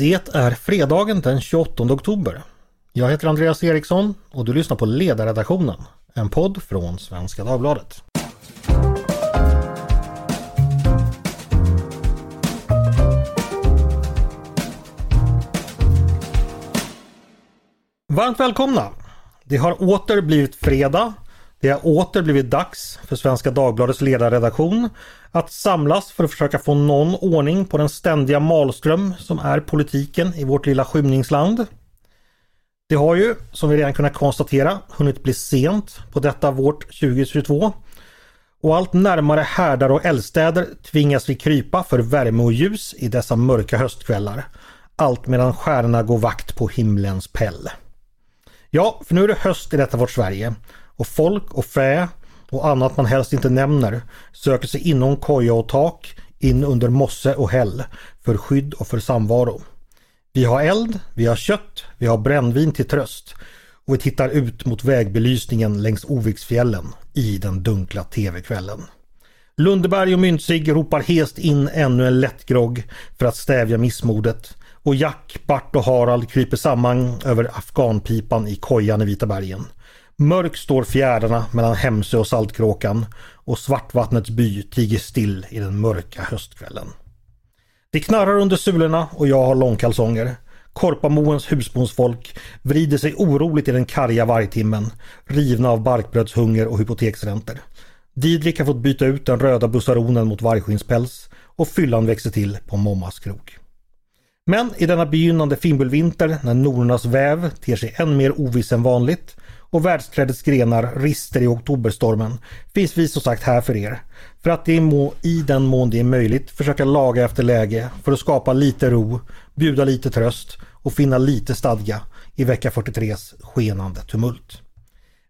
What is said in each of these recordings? Det är fredagen den 28 oktober. Jag heter Andreas Eriksson och du lyssnar på Ledarredaktionen, en podd från Svenska Dagbladet. Varmt välkomna! Det har åter blivit fredag. Det har åter blivit dags för Svenska Dagbladets ledarredaktion att samlas för att försöka få någon ordning på den ständiga malström som är politiken i vårt lilla skymningsland. Det har ju, som vi redan kunnat konstatera, hunnit bli sent på detta vårt 2022. Och allt närmare härdar och eldstäder tvingas vi krypa för värme och ljus i dessa mörka höstkvällar. Allt medan stjärnorna går vakt på himlens päll. Ja, för nu är det höst i detta vårt Sverige. Och folk och fä och annat man helst inte nämner söker sig inom koja och tak, in under mosse och häll för skydd och för samvaro. Vi har eld, vi har kött, vi har brännvin till tröst och vi tittar ut mot vägbelysningen längs Oviksfjällen i den dunkla tv-kvällen. Lundberg och Myntsig ropar hest in ännu en lättgrogg för att stävja missmodet och Jack, Bart och Harald kryper samman över afghanpipan i kojan i Vita bergen. Mörk står fjärdarna mellan Hemsö och Saltkråkan och Svartvattnets by tiger still i den mörka höstkvällen. Det knarrar under sulorna och jag har långkalsonger. Korpamoens husbondsfolk vrider sig oroligt i den karga vargtimmen, rivna av barkbrödshunger och hypoteksräntor. Didrik har fått byta ut den röda bussaronen mot vargskinnspäls och fyllan växer till på Mommas krok. Men i denna begynnande fimbulvinter när nornas väv ter sig än mer oviss än vanligt och världsträdets grenar rister i oktoberstormen finns vi som sagt här för er. För att det må i den mån det är möjligt försöka laga efter läge för att skapa lite ro, bjuda lite tröst och finna lite stadga i vecka 43s skenande tumult.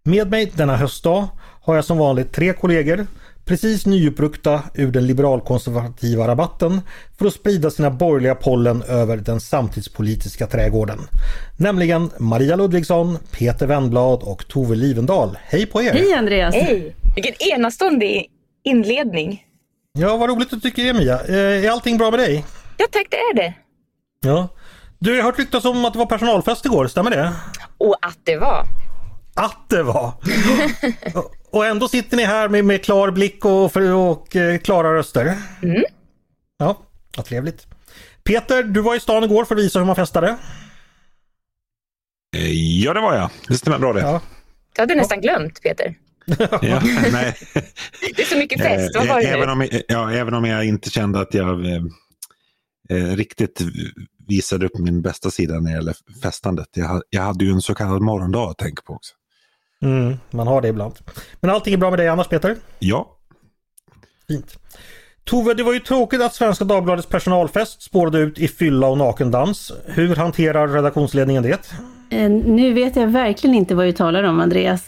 Med mig denna höstdag har jag som vanligt tre kollegor precis nyuppryckta ur den liberalkonservativa rabatten för att sprida sina borgerliga pollen över den samtidspolitiska trädgården. Nämligen Maria Ludvigsson, Peter Wendblad och Tove Livendal. Hej på er! Hej Andreas! Hej! Vilken enastående inledning! Ja, vad roligt du tycker det, Mia. Är allting bra med dig? Ja tack, det är det. Ja. Du har hört ryktas om att det var personalfest igår, stämmer det? Och att det var. Att det var! Och ändå sitter ni här med klar blick och klara röster. Mm. Ja, vad trevligt. Peter, du var i stan igår för att visa hur man festade. Ja, det var jag. Det stämmer bra det. Ja. Jag hade nästan glömt, Peter. Ja, nej. Det är så mycket fest. Vad var det? Även om jag inte kände att jag riktigt visade upp min bästa sida när det gäller festandet. Jag hade ju en så kallad morgondag att tänka på också. Mm, man har det ibland. Men allting är bra med dig annars, Peter? Ja. Fint. Tove, det var ju tråkigt att Svenska Dagbladets personalfest spårade ut i fylla och nakendans. Hur hanterar redaktionsledningen det? Nu vet jag verkligen inte vad du talar om, Andreas.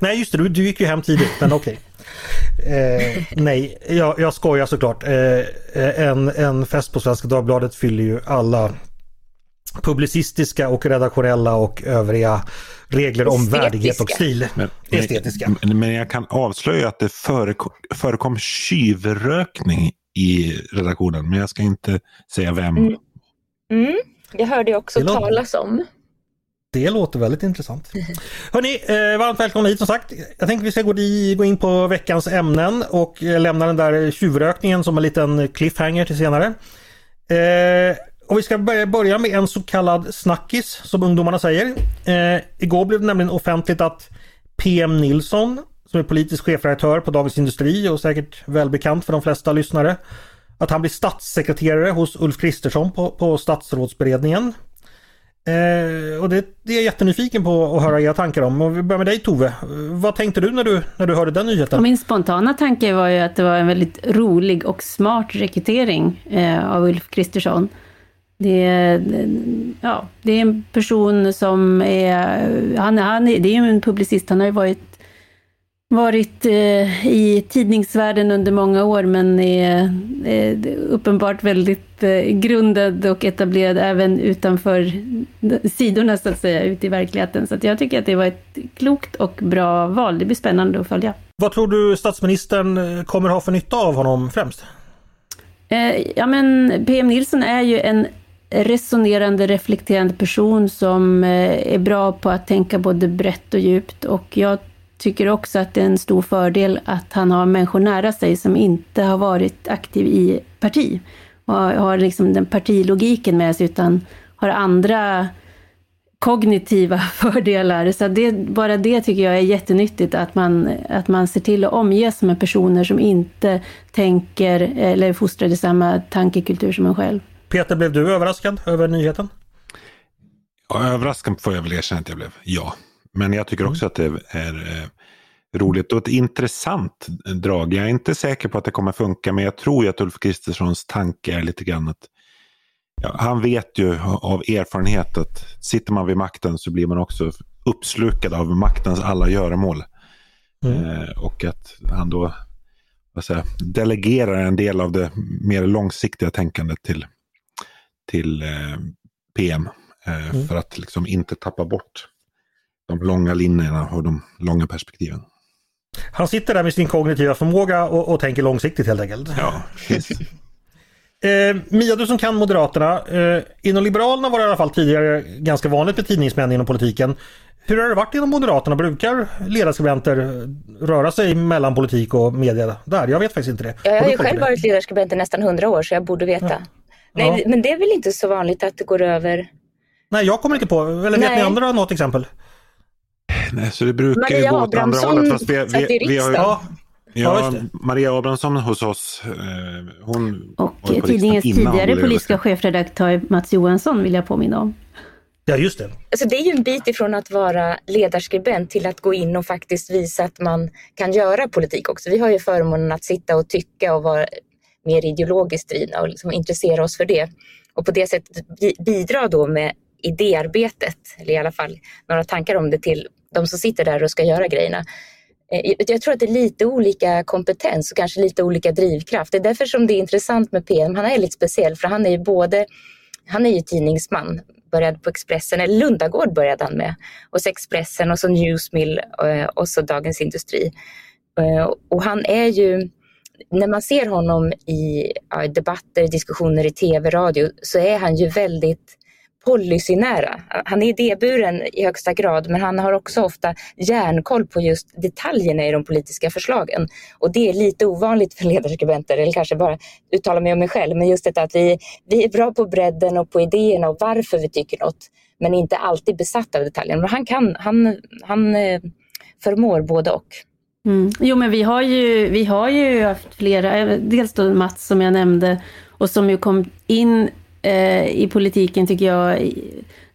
Nej, just det. Du gick ju hem tidigt, men okej. Nej, jag skojar såklart. En fest på Svenska Dagbladet fyller ju alla publicistiska och redaktionella och övriga regler om värdighet och stil. Estetiska. Men jag kan avslöja att det förekom tjuvrökning i redaktionen, men jag ska inte säga vem. Mm. Jag hörde också talas om. Det låter väldigt intressant. Hörrni, varmt välkomna hit som sagt. Jag tänkte vi ska gå in på veckans ämnen och lämna den där tjuvrökningen som en liten cliffhanger till senare. Och vi ska börja med en så kallad snackis som ungdomarna säger. Igår blev det nämligen offentligt att PM Nilsson, som är politisk chefredaktör på Dagens Industri och säkert välbekant för de flesta lyssnare, att han blir statssekreterare hos Ulf Kristersson på statsrådsberedningen. Och det är jag jättenyfiken på att höra era tankar om. Och vi börjar med dig, Tove. Vad tänkte du när du hörde den nyheten? Min spontana tanke var ju att det var en väldigt rolig och smart rekrytering av Ulf Kristersson. Det är en person som det är en publicist. Han har ju varit i tidningsvärlden under många år, men är uppenbart väldigt grundad och etablerad även utanför sidorna så att säga, ute i verkligheten. Så att jag tycker att det var ett klokt och bra val. Det blir spännande att följa. Vad tror du statsministern kommer ha för nytta av honom främst? PM Nilsson är ju en resonerande, reflekterande person som är bra på att tänka både brett och djupt. Och jag tycker också att det är en stor fördel att han har människor nära sig som inte har varit aktiv i parti. Och har liksom den partilogiken med sig, utan har andra kognitiva fördelar. Så det, bara det tycker jag är jättenyttigt, att man ser till att omges med personer som inte tänker eller fostrar i samma tankekultur som man själv. Peter, blev du överraskad över nyheten? Ja, överraskad får jag väl erkänna att jag blev, ja. Men jag tycker också att det är roligt och ett intressant drag. Jag är inte säker på att det kommer funka, men jag tror ju att Ulf Kristerssons tanke är lite grann att, ja, han vet ju av erfarenhet att sitter man vid makten så blir man också uppslukad av maktens alla göromål. Mm. Och att han då delegerar en del av det mer långsiktiga tänkandet till PM för att liksom inte tappa bort de långa linjerna och de långa perspektiven. Han sitter där med sin kognitiva förmåga och tänker långsiktigt helt enkelt. Ja, precis. Mia, du som kan Moderaterna, inom Liberalerna var det i alla fall tidigare ganska vanligt med tidningsmän inom politiken. Hur har det varit inom Moderaterna? Brukar ledarskribenter röra sig mellan politik och media där? Jag vet faktiskt inte det. Ja, jag har ju själv varit ledarskribent i nästan 100 år, så jag borde veta. Ja. Nej, ja. Men det är väl inte så vanligt att det går över? Nej, jag kommer inte på. Eller vet ni andra något exempel? Nej, så det brukar Maria gå åt andra hållet. Fast vi har ju... Ja, Maria Abramsson hos oss. Hon och tidningens tidigare politiska chefredaktör Mats Johansson vill jag påminna om. Ja, just det. Alltså, det är ju en bit ifrån att vara ledarskribent till att gå in och faktiskt visa att man kan göra politik också. Vi har ju förmånen att sitta och tycka och vara mer ideologiskt drivna och liksom intressera oss för det. Och på det sättet bidra då med idéarbetet, eller i alla fall några tankar om det till de som sitter där och ska göra grejerna. Jag tror att det är lite olika kompetens och kanske lite olika drivkraft. Det är därför som det är intressant med PM. Han är lite speciell, för han är ju tidningsman. Började på Expressen, eller Lundagård började han med. Och så Expressen, och så Newsmill, och så Dagens Industri. Och han är ju, när man ser honom i debatter, diskussioner i tv, radio, så är han ju väldigt policynära. Han är idéburen i högsta grad, men han har också ofta järnkoll på just detaljerna i de politiska förslagen. Och det är lite ovanligt för ledarskribenter, eller kanske bara uttala mig om mig själv, men just det att vi är bra på bredden och på idéerna och varför vi tycker något, men inte alltid besatta av detaljerna. Men han förmår både och. Mm. Jo, men vi har ju haft flera, dels då Mats som jag nämnde, och som ju kom in i politiken, tycker jag,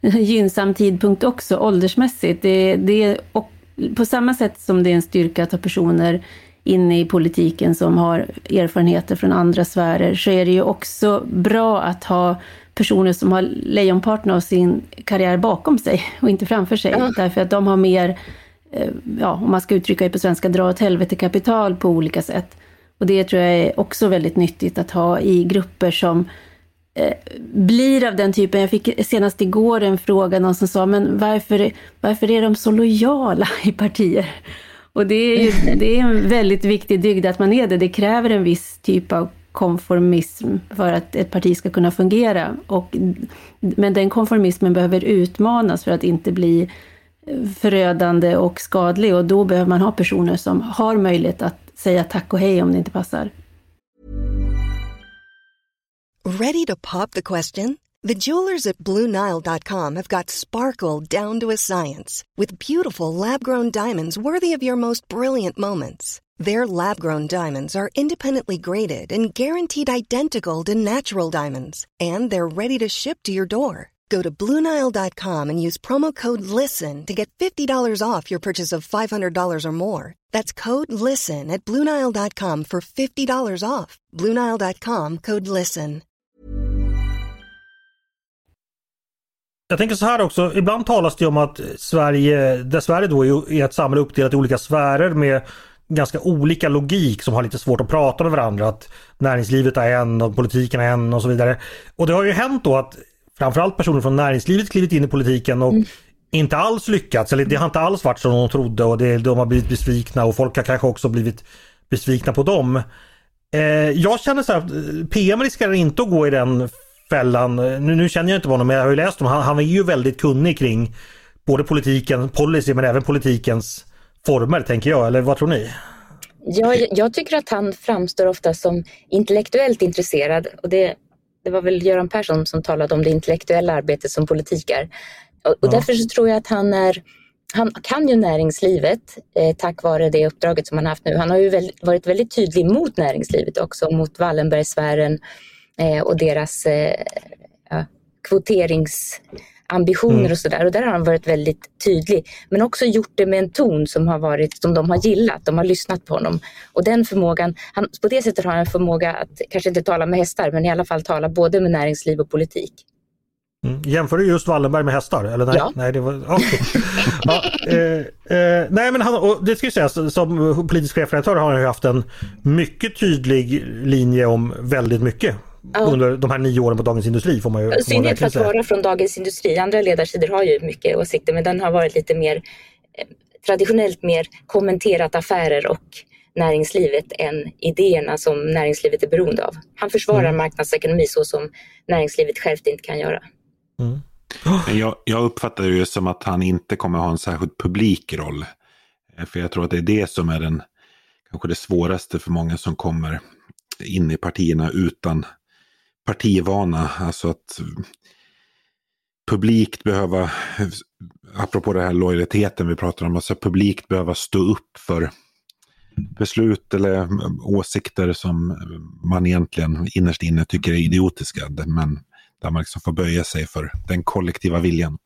gynnsam tidpunkt också åldersmässigt. Det, och på samma sätt som det är en styrka att ha personer inne i politiken som har erfarenheter från andra sfärer, så är det ju också bra att ha personer som har lejonparten av sin karriär bakom sig och inte framför sig. Mm. Därför att de har mer, om man ska uttrycka det på svenska, dra åt helvete kapital på olika sätt. Och det tror jag är också väldigt nyttigt att ha i grupper som blir av den typen. Jag fick senast igår en fråga, någon som sa, men varför är de så lojala i partier? Och det är en väldigt viktig dygd att man är det. Det kräver en viss typ av konformism för att ett parti ska kunna fungera. Men den konformismen behöver utmanas för att inte bli förödande och skadlig. Och då behöver man ha personer som har möjlighet att säga tack och hej om det inte passar. Ready to pop the question? The jewelers at BlueNile.com have got sparkle down to a science with beautiful lab-grown diamonds worthy of your most brilliant moments. Their lab-grown diamonds are independently graded and guaranteed identical to natural diamonds, and they're ready to ship to your door. Go to BlueNile.com and use promo code LISTEN to get $50 off your purchase of $500 or more. That's code LISTEN at BlueNile.com for $50 off. BlueNile.com, code LISTEN. Jag tänker så här också, ibland talas det om att Sverige, dessvärre då, är ett samhälle uppdelat i olika sfärer med ganska olika logik som har lite svårt att prata med varandra, att näringslivet är en och politiken är en och så vidare. Och det har ju hänt då att framförallt personer från näringslivet klivit in i politiken och inte alls lyckats, eller det har inte alls varit som de trodde, och de har blivit besvikna och folk har kanske också blivit besvikna på dem. Jag känner så här, PM riskerar inte att gå i den fällan. Nu känner jag inte honom, men jag har ju läst om han är ju väldigt kunnig kring både politiken, policy, men även politikens former, tänker jag. Eller vad tror ni? Ja, jag tycker att han framstår ofta som intellektuellt intresserad, och det var väl Göran Persson som talade om det intellektuella arbetet som politik är. Och därför så tror jag att han kan ju näringslivet tack vare det uppdraget som han haft nu. Han har ju varit väldigt tydlig mot näringslivet också, mot Wallenbergsfären och deras kvoteringsambitioner och sådär. Och där har han varit väldigt tydlig. Men också gjort det med en ton som de har gillat. De har lyssnat på honom. Och den förmågan, på det sättet har han en förmåga att kanske inte tala med hästar, men i alla fall tala både med näringsliv och politik. Jämför du just Wallenberg med hästar? Eller nej? Ja. Nej, det var, okay. Nej, men han, och det ska ju sägas, som politisk chefredaktör har han ju haft en mycket tydlig linje om väldigt mycket under de här 9 åren på Dagens Industri. Får man ju, synnerhet för att vara från Dagens Industri. Andra ledarsidor har ju mycket åsikter, men den har varit lite mer traditionellt mer kommenterat affärer och näringslivet än idéerna som näringslivet är beroende av. Han försvarar marknadsekonomi så som näringslivet självt inte kan göra. Mm. Men jag uppfattar det ju som att han inte kommer ha en särskild publikroll. För jag tror att det är det som är kanske det svåraste för många som kommer in i partierna utan partivana. Alltså att publikt behöva, apropå den här lojaliteten vi pratar om, alltså publikt behöva stå upp för beslut eller åsikter som man egentligen innerst inne tycker är idiotiska, men där man liksom får böja sig för den kollektiva viljan.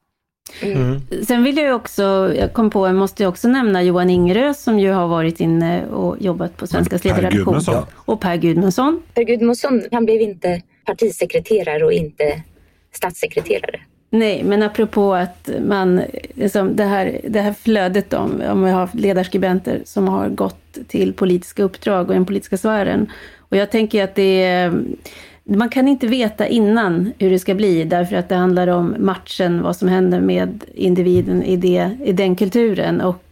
Mm. Sen vill jag också, jag måste ju också nämna Johan Ingrö, som ju har varit inne och jobbat på Svenska Ledarredaktionen, och Per Gudmundsson. Per Gudmundsson, han blev inte partisekreterare och inte statssekreterare. Nej, men apropå att man, liksom, det här flödet om vi har ledarskribenter som har gått till politiska uppdrag och den politiska sfären. Och jag tänker att man kan inte veta innan hur det ska bli, därför att det handlar om matchen, vad som händer med individen i den kulturen. Och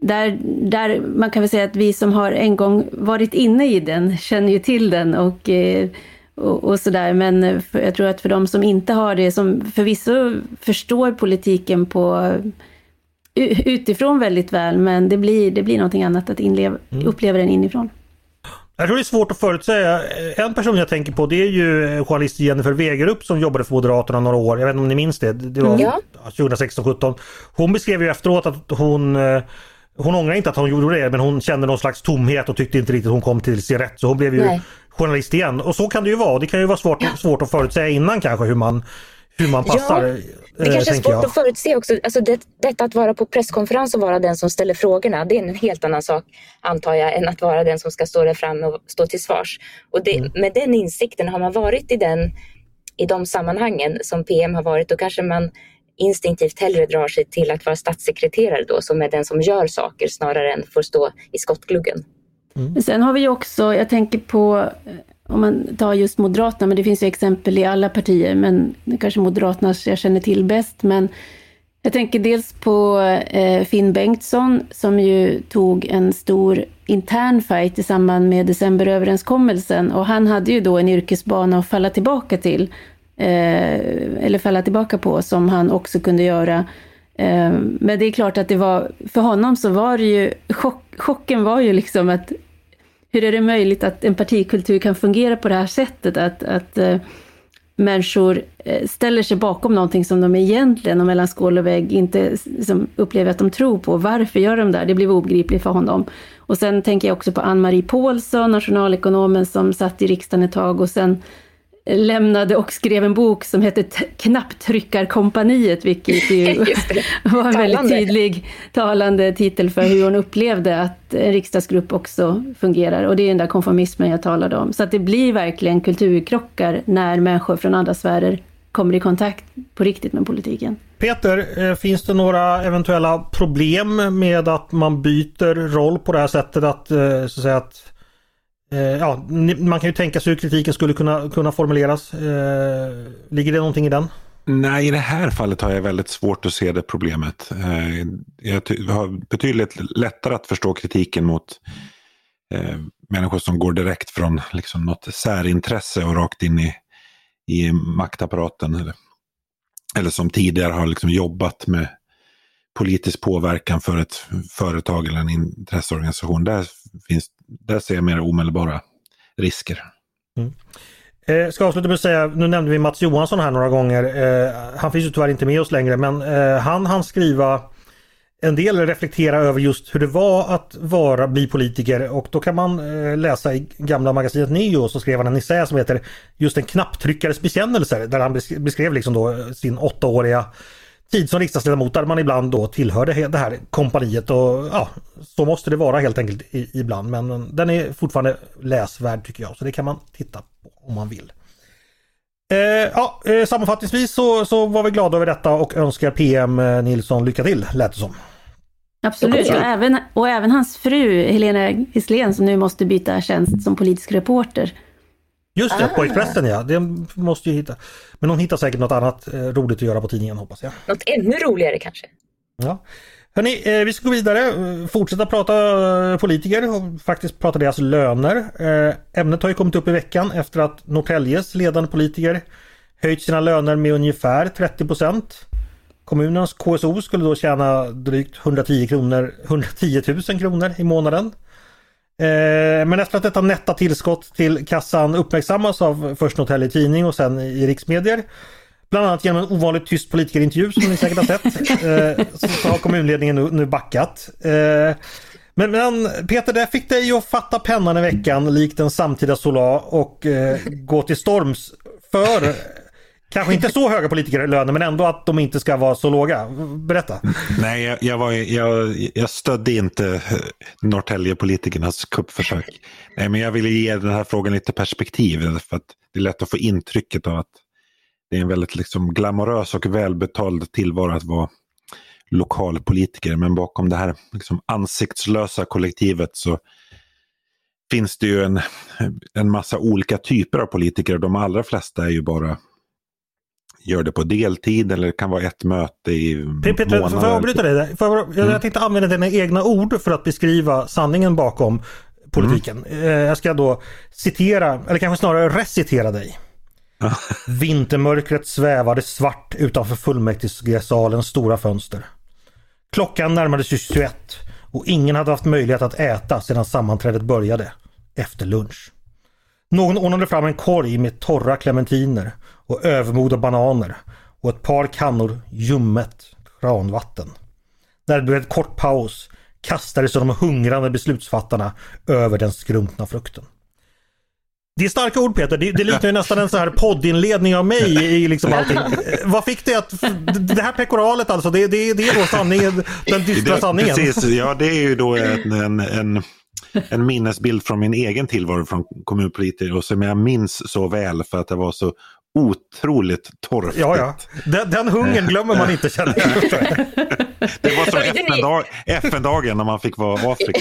där man kan väl säga att vi som har en gång varit inne i den känner ju till den och sådär, men jag tror att för de som inte har det, som förvisso förstår politiken utifrån väldigt väl, men det blir någonting annat att uppleva den inifrån. Jag tror det är svårt att förutsäga. En person jag tänker på, det är ju journalist Jennifer Wegerup som jobbade för Moderaterna några år. Jag vet inte om ni minns det. Det var 2016-17. Hon beskrev ju efteråt att hon ångrar inte att hon gjorde det, men hon kände någon slags tomhet och tyckte inte riktigt att hon kom till sin rätt. Så hon blev ju journalist igen. Och så kan det ju vara. Det kan ju vara svårt att förutsäga innan kanske hur man passar. Ja, det kanske är svårt att förutse också. Alltså detta att vara på presskonferens och vara den som ställer frågorna, det är en helt annan sak, antar jag, än att vara den som ska stå där framme och stå till svars. Och med den insikten har man varit i de sammanhangen som PM har varit, och kanske man instinktivt hellre drar sig till att vara statssekreterare då, som är den som gör saker snarare än får stå i skottgluggen. Mm. Sen har vi också, jag tänker på, om man tar just Moderaterna, men det finns ju exempel i alla partier, men kanske Moderaterna jag känner till bäst, men jag tänker dels på Finn Bengtsson, som ju tog en stor intern fight i samband med decemberöverenskommelsen, och han hade ju då en yrkesbana att falla tillbaka till, eller falla tillbaka på, som han också kunde göra. Men det är klart att det var, för honom så var det ju, chocken var ju liksom att hur är det möjligt att en partikultur kan fungera på det här sättet, att människor ställer sig bakom någonting som de egentligen och mellan skål och vägg inte liksom upplever att de tror på. Varför gör de där? Det blev obegripligt för honom. Och sen tänker jag också på Ann-Marie Paulsson, nationalekonomen, som satt i riksdagen ett tag och sen lämnade och skrev en bok som hette Knapptryckarkompaniet, vilket ju var en väldigt tydlig talande titel för hur hon upplevde att en riksdagsgrupp också fungerar. Och det är den där konformismen jag talade om. Så att det blir verkligen kulturkrockar när människor från andra sfärer kommer i kontakt på riktigt med politiken. Peter, finns det några eventuella problem med att man byter roll på det här sättet, att så att säga att ja, man kan ju tänka sig hur kritiken skulle kunna formuleras. Ligger det någonting i den? Nej, i det här fallet har jag väldigt svårt att se det problemet. Jag har betydligt lättare att förstå kritiken mot människor som går direkt från liksom något särintresse och rakt in i i maktapparaten eller som tidigare har liksom jobbat med politisk påverkan för ett företag eller en intresseorganisation. Där ser jag mer omedelbara risker. Mm. Ska avsluta med att säga, nu nämnde vi Mats Johansson här några gånger. Han finns ju tyvärr inte med oss längre, men han skriva en del, reflektera över just hur det var att bli politiker, och då kan man läsa i gamla magasinet Neo, så skrev han en essä som heter just en knapptryckares bekännelser, där han beskrev liksom då sin 8-åriga tid som riksdagsledamot, där man ibland då tillhörde det här kompaniet, och ja, så måste det vara helt enkelt ibland, men den är fortfarande läsvärd tycker jag, så det kan man titta på om man vill. Sammanfattningsvis så var vi glada över detta och önskar PM Nilsson lycka till, lät det som. Absolut, och även hans fru Helena Hisslén, som nu måste byta tjänst som politisk reporter. Just det, på Expressen, ja. Det måste ju hitta. Men hon hittar säkert något annat roligt att göra på tidningen, hoppas jag. Något ännu roligare kanske. Ja. Hörrni, vi ska gå vidare, fortsätta prata politiker och faktiskt prata deras löner. Ämnet har ju kommit upp i veckan efter att Norrtäljes ledande politiker höjt sina löner med ungefär 30%. Kommunens KSO skulle då tjäna drygt 110 000 kronor i månaden. Men efter att detta nätta tillskott till kassan uppmärksammas av först Norrtälje Tidning och sen i riksmedier, bland annat genom en ovanligt tyst politikerintervju som ni säkert har sett, så har kommunledningen nu backat. Men Peter, det fick dig att fatta pennan i veckan likt en samtida Sola och gå till storms för kanske inte så höga politikerlöner, men ändå att de inte ska vara så låga. Berätta. Nej, jag stödde inte Norrtälje-politikernas kuppförsök. Nej, men jag ville ge den här frågan lite perspektiv, för att det är lätt att få intrycket av att det är en väldigt liksom glamorös och välbetald tillvaro att vara lokalpolitiker, men bakom det här liksom ansiktslösa kollektivet så finns det ju en massa olika typer av politiker, och de allra flesta är ju bara gör det på deltid eller det kan vara ett möte i månaden. Får jag avbryta dig där? Jag tänkte använda dina egna ord för att beskriva sanningen bakom politiken. Jag ska då citera, eller kanske snarare recitera dig. Vintermörkret svävade svart utanför fullmäktigesalens stora fönster. Klockan närmade sig 21 och ingen hade haft möjlighet att äta sedan sammanträdet började efter lunch. Någon ordnade fram en korg med torra clementiner och övermoda bananer och ett par kannor ljummet kranvatten. När det blev ett kort paus kastades de hungrande beslutsfattarna över den skrumpna frukten. Det är starka ord, Peter. Det liknar ju nästan en så här poddinledning av mig i liksom allting. Vad fick det att... Det här pekoralet alltså, det är då sanningen, den dystra sanningen. Precis, ja, det är ju då en minnesbild från min egen tillvaro från kommunpolitiker, och som jag minns så väl för att det var så otroligt torftigt. Ja. Den hungern glömmer man inte, känner jag. Det var som FN-dagen när man fick vara Afrika.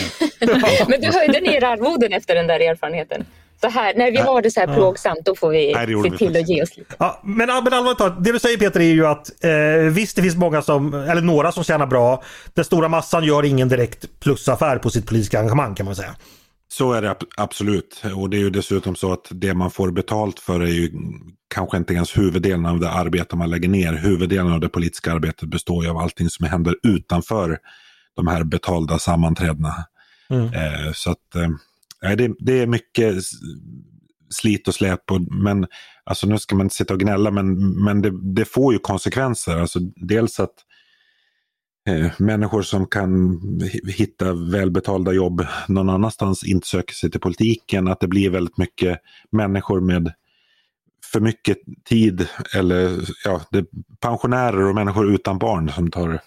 Men du höjde ner arvoden efter den där erfarenheten. Så här, när vi har det så här plågsamt, då får vi se till att ge oss lite. Ja, men allvarligt talat, det du säger, Peter, är ju att visst, det finns många eller några som tjänar bra. Den stora massan gör ingen direkt plusaffär på sitt politiska engagemang, kan man säga. Så är det absolut. Och det är ju dessutom så att det man får betalt för är ju kanske inte ens huvuddelen av det arbete man lägger ner. Huvuddelen av det politiska arbetet består ju av allting som händer utanför de här betalda sammanträdena. Mm. Så att... Det är mycket slit och släp, men alltså, nu ska man sitta och gnälla, men det får ju konsekvenser. Alltså, dels att människor som kan hitta välbetalda jobb någon annanstans inte söker sig till politiken, att det blir väldigt mycket människor med för mycket tid, eller ja, pensionärer och människor utan barn som tar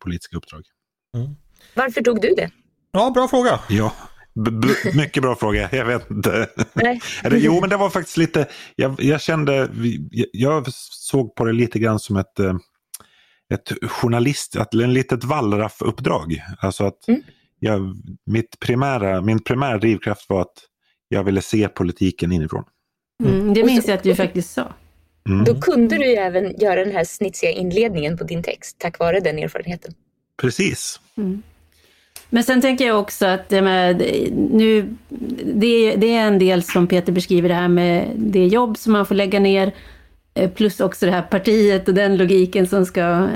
politiska uppdrag. Mm. Varför tog du det? Ja, bra fråga. Ja. Mycket bra fråga, jag vet inte. Nej. Jo, men det var faktiskt lite, jag kände, jag såg på det lite grann som ett journalist, en litet Wallraff-uppdrag. Alltså att min primära drivkraft var att jag ville se politiken inifrån. Mm, det minns jag att du faktiskt sa. Mm. Då kunde du ju även göra den här snitsiga inledningen på din text, tack vare den erfarenheten. Precis. Mm. Men sen tänker jag också att det är en del som Peter beskriver, det här med det jobb som man får lägga ner Plus också det här partiet och den logiken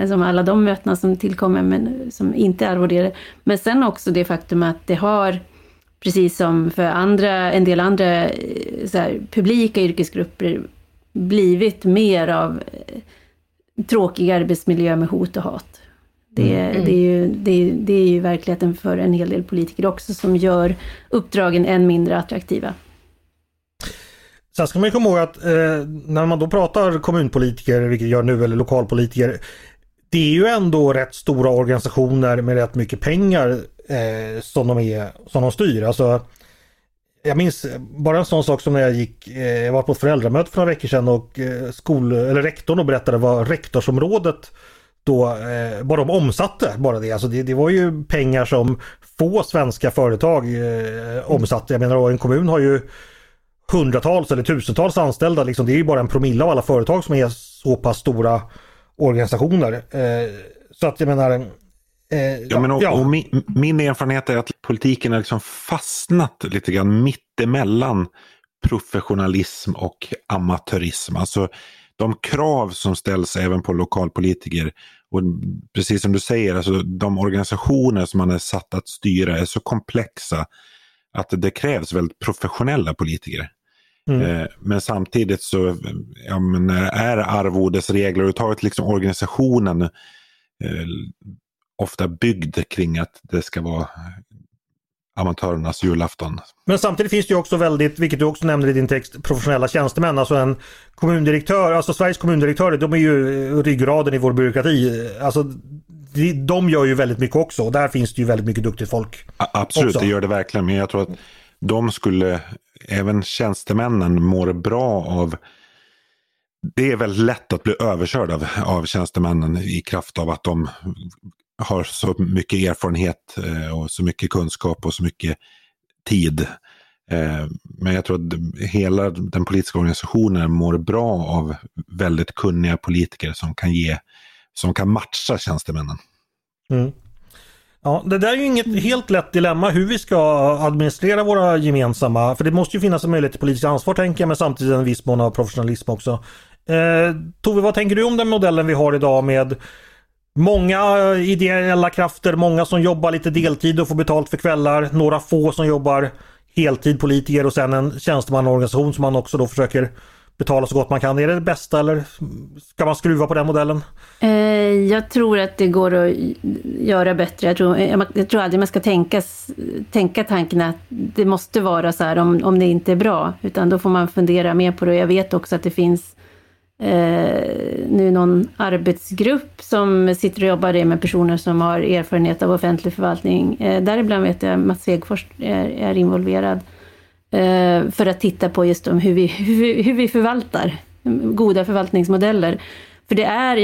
som alla de mötena som tillkommer men som inte är arvoderade. Men sen också det faktum att det har, precis som för en del andra så här, publika yrkesgrupper, blivit mer av tråkig arbetsmiljö med hot och hat. Det är ju verkligheten för en hel del politiker också, som gör uppdragen än mindre attraktiva. Sen ska man komma ihåg att när man då pratar kommunpolitiker, vilket jag gör nu, eller lokalpolitiker, det är ju ändå rätt stora organisationer med rätt mycket pengar som de styr. Alltså, jag minns bara en sån sak som när jag var på ett föräldramöte för några veckor sedan och rektorn och berättade vad rektorsområdet då bara de omsatte. Bara det. Alltså det var ju pengar som få svenska företag omsatte. Jag menar, en kommun har ju hundratals eller tusentals anställda. Liksom. Det är ju bara en promille av alla företag som är så pass stora organisationer. Så att jag menar... Och min erfarenhet är att politiken har liksom fastnat lite grann mittemellan professionalism och amatörism. Alltså de krav som ställs även på lokalpolitiker, och precis som du säger, alltså de organisationer som man är satt att styra är så komplexa att det krävs väldigt professionella politiker. Men samtidigt så är arvodesregler och taget liksom organisationen ofta byggd kring att det ska vara amatörernas julafton. Men samtidigt finns det ju också väldigt, vilket du också nämnde i din text, professionella tjänstemän. Alltså en kommundirektör, alltså Sveriges kommundirektörer, de är ju ryggraden i vår byråkrati. Alltså de gör ju väldigt mycket också, och där finns det ju väldigt mycket duktigt folk. Absolut, också. Det gör det verkligen. Men jag tror att de skulle, även tjänstemännen, mår bra av... Det är väldigt lätt att bli överkörd av tjänstemännen i kraft av att de har så mycket erfarenhet och så mycket kunskap och så mycket tid. Men jag tror att hela den politiska organisationen mår bra av väldigt kunniga politiker som kan matcha tjänstemännen. Mm. Ja, det där är ju inget helt lätt dilemma hur vi ska administrera våra gemensamma, för det måste ju finnas en möjlighet till politiskt ansvar, tänker jag, men samtidigt en viss mån av professionalism också. Tove, vad tänker du om den modellen vi har idag med många ideella krafter, många som jobbar lite deltid och får betalt för kvällar, några få som jobbar heltid politiker och sen en tjänstemannaorganisation som man också då försöker betala så gott man kan. Är det det bästa, eller ska man skruva på den modellen? Jag tror att det går att göra bättre. Jag tror aldrig man ska tänka tanken att det måste vara så här om det inte är bra, utan då får man fundera mer på det. Jag vet också att det finns nu någon arbetsgrupp som sitter och jobbar med personer som har erfarenhet av offentlig förvaltning. Däribland vet jag Mats Wegfors är involverad, för att titta på just om hur vi förvaltar goda förvaltningsmodeller. För det är,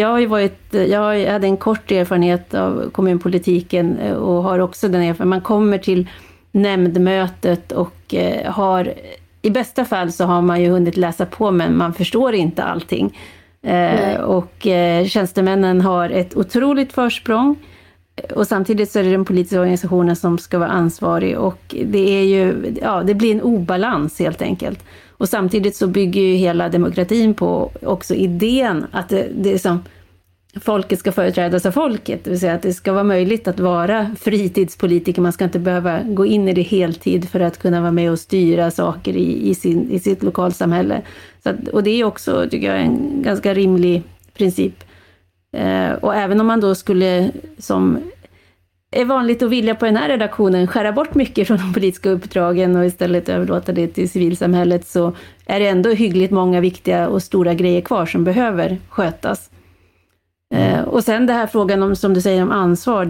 jag hade en kort erfarenhet av kommunpolitiken och har också den erfarenheten. Man kommer till nämndmötet och har, i bästa fall så har man ju hunnit läsa på, men man förstår inte allting. Och tjänstemännen har ett otroligt försprång. Och samtidigt så är det den politiska organisationen som ska vara ansvarig, och det blir en obalans helt enkelt. Och samtidigt så bygger ju hela demokratin på också idén att det är som folket ska företrädas av folket. Det vill säga att det ska vara möjligt att vara fritidspolitiker. Man ska inte behöva gå in i det heltid för att kunna vara med och styra saker i sitt lokalsamhälle. Så att, och det är också, tycker jag, en ganska rimlig princip. Och även om man då skulle, som är vanligt att vilja på den här redaktionen, skära bort mycket från de politiska uppdragen och istället överlåta det till civilsamhället, så är det ändå hyggligt många viktiga och stora grejer kvar som behöver skötas. Och sen det här frågan om, som du säger, om ansvar,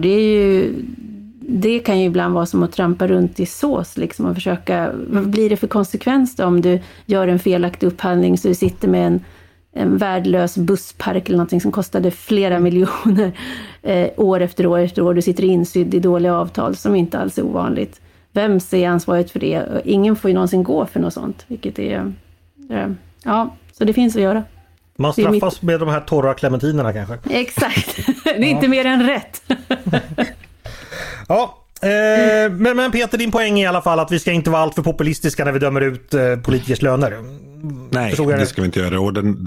det kan ju ibland vara som att trampa runt i sås liksom, och försöka, vad blir det för konsekvens då om du gör en felaktig upphandling så du sitter med en värdelös busspark eller någonting som kostade flera miljoner år efter år. Du sitter insydd i dåliga avtal som inte alls är ovanligt. Vem ser ansvaret för det? Ingen får ju någonsin gå för något sånt, vilket är... Ja, så det finns att göra. Man straffas med de här torra clementinerna kanske. Exakt, det är inte mer än rätt. Ja. Men Peter, din poäng är i alla fall att vi ska inte vara allt för populistiska när vi dömer ut politikers löner. Nej, det ska vi inte göra. Och de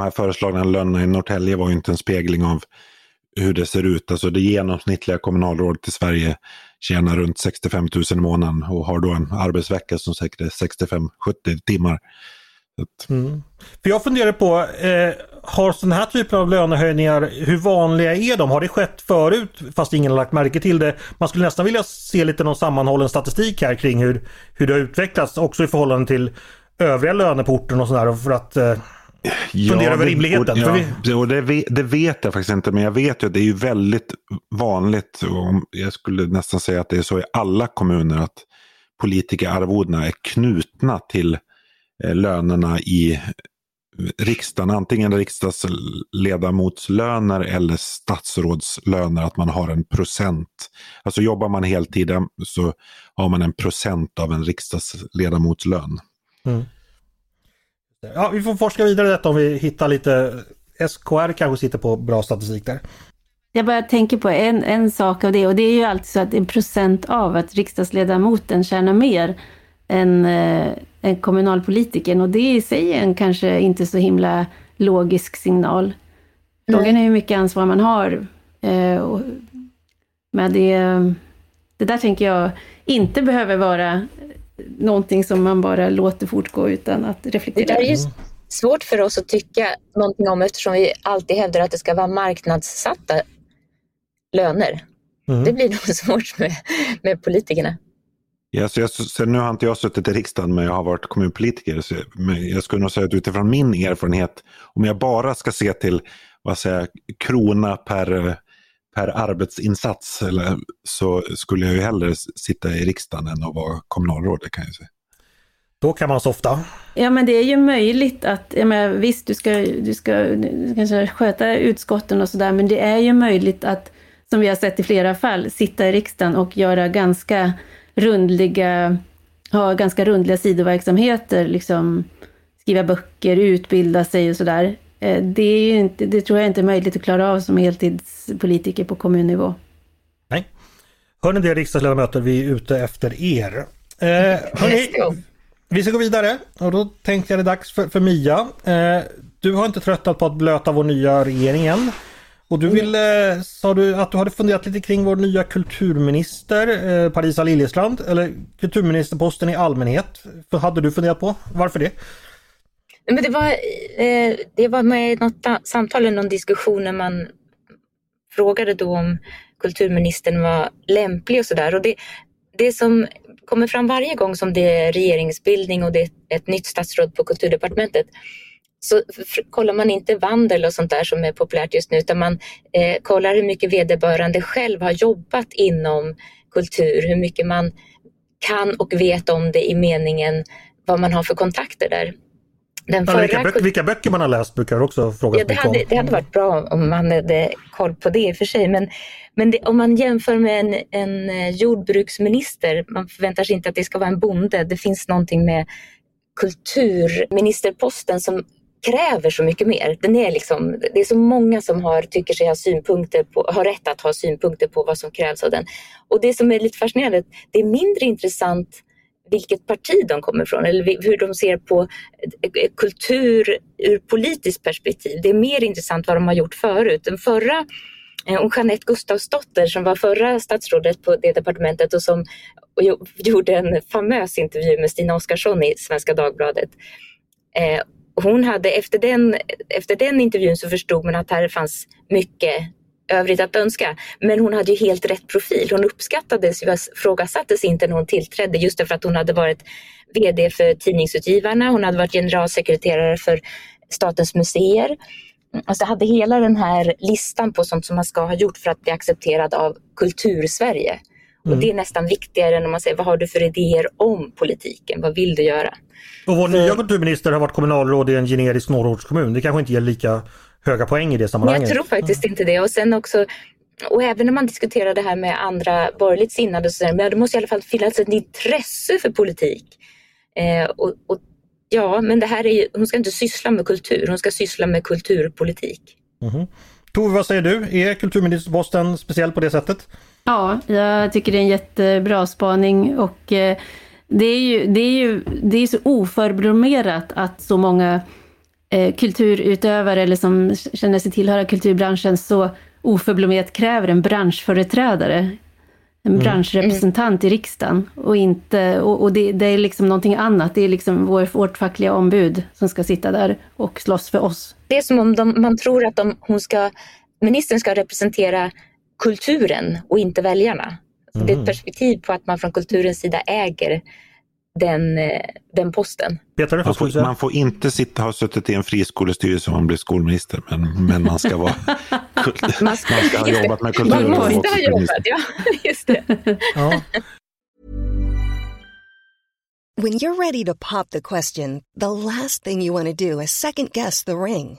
här föreslagna lönerna i Norrtälje var ju inte en spegling av hur det ser ut. Alltså det genomsnittliga kommunalrådet i Sverige tjänar runt 65 000 i månaden och har då en arbetsvecka som säkert är 65-70 timmar. Mm. För jag funderar på, har sån här typen av lönehöjningar, hur vanliga är de? Har det skett förut fast ingen har lagt märke till det? Man skulle nästan vilja se lite någon sammanhållen statistik här kring hur det har utvecklats också i förhållande till övriga löneporten och sådär, för att fundera över rimligheten. Det vet jag faktiskt inte, men jag vet ju att det är ju väldigt vanligt, och jag skulle nästan säga att det är så i alla kommuner, att politikerarvodena är knutna till lönerna i riksdagen, antingen riksdagsledamotslöner eller statsrådslöner, att man har en procent. Alltså jobbar man heltiden så har man en procent av en riksdagsledamotslön. Mm. Ja, vi får forska vidare detta om vi hittar lite. SKR kanske sitter på bra statistik där. Jag bara tänker på en sak av det, och det är ju alltid så att en procent av att riksdagsledamoten tjänar mer en kommunalpolitiker, och det i sig är en kanske inte så himla logisk signal. Frågan är hur mycket ansvar man har. Men det där tänker jag inte behöver vara någonting som man bara låter fortgå utan att reflektera. Det där är ju svårt för oss att tycka någonting om, eftersom vi alltid hävdar att det ska vara marknadssatta löner. Mm. Det blir nog svårt med politikerna. Ja, så nu har inte jag suttit i riksdagen, men jag har varit kommunpolitiker. Så jag skulle nog säga att utifrån min erfarenhet, om jag bara ska se till krona per arbetsinsats, så skulle jag ju hellre sitta i riksdagen än att vara kommunalråd, kan jag säga. Då kan man softa. Ja, men det är ju möjligt att, visst du ska kanske sköta utskotten och sådär, men det är ju möjligt att, som vi har sett i flera fall, sitta i riksdagen och göra ganska rundliga sidoverksamheter, liksom skriva böcker, utbilda sig och sådär. Det tror jag inte är möjligt att klara av som heltidspolitiker på kommunnivå. Nej. Hör ni det, riksdagsledamöter, vi är ute efter er. Vi ska gå vidare, och då tänkte jag det är dags för Mia. Du har inte tröttnat på att blöta vår nya regering än. Och du sa du att du hade funderat lite kring vår nya kulturminister, Parisa Liljestrand, eller kulturministerposten i allmänhet. Hade du funderat på varför det? Men det var med något samtal eller någon diskussion när man frågade då om kulturministern var lämplig och sådär. Och det som kommer fram varje gång som det är regeringsbildning och det är ett nytt statsråd på kulturdepartementet, så kollar man inte vandel och sånt där som är populärt just nu, utan man kollar hur mycket vederbörande själv har jobbat inom kultur, hur mycket man kan och vet om det i meningen vad man har för kontakter där. Vilka böcker man har läst brukar också frågas. Ja, det hade varit bra om man hade koll på det i och för sig, men om man jämför med en jordbruksminister, man förväntar sig inte att det ska vara en bonde. Det finns någonting med kulturministerposten som kräver så mycket mer. Det är så många som tycker sig ha synpunkter på, har rätt att ha synpunkter på vad som krävs av den. Och det som är lite fascinerande, det är mindre intressant vilket parti de kommer från eller hur de ser på kultur ur politiskt perspektiv. Det är mer intressant vad de har gjort förut. Den förra, och Jeanette Gustafsdotter, som var förra statsrådet på det departementet och som gjorde en famös intervju med Stina Oskarsson i Svenska Dagbladet. Hon hade efter den intervjun så förstod man att här fanns mycket övrigt att önska. Men hon hade ju helt rätt profil. Hon uppskattades, frågasattes inte när hon tillträdde, just därför att hon hade varit vd för Tidningsutgivarna. Hon hade varit generalsekreterare för Statens museer. Alltså hade hela den här listan på sånt som man ska ha gjort för att bli accepterad av Kultursverige. Mm. Och det är nästan viktigare när man säger, vad har du för idéer om politiken? Vad vill du göra? Och vår nya kulturminister har varit kommunalråd i en generisk norrortskommun. Det kanske inte ger lika höga poäng i det sammanhanget. Jag tror faktiskt inte det. Och sen också, och även när man diskuterar det här med andra borgerligt sinnade, så men det måste i alla fall finnas ett intresse för politik. Ja, men det här är ju, hon ska inte syssla med kultur, hon ska syssla med kulturpolitik. Mm-hmm. Tove, vad säger du? Är kulturministerposten speciell på det sättet? Ja, jag tycker det är en jättebra spaning, och Det är så oförblommerat att så många kulturutövare eller som känner sig tillhöra kulturbranschen så oförblommerat kräver en branschföreträdare, en branschrepresentant i riksdagen och inte, och det är liksom någonting annat, det är liksom vårt fackliga ombud som ska sitta där och slåss för oss. Det är som om man tror att ministern ska representera kulturen och inte väljarna. Mm. Det är ett perspektiv på att man från kulturens sida äger den posten. Peter, man får inte ha suttit i en friskolestyrelse om man blir skolminister, men man ska vara man ska ha jobbat med kultur. Man måste ha jobbat, ja. Just det. Ja. When you're ready to pop the question, the last thing you want to do is second guess the ring.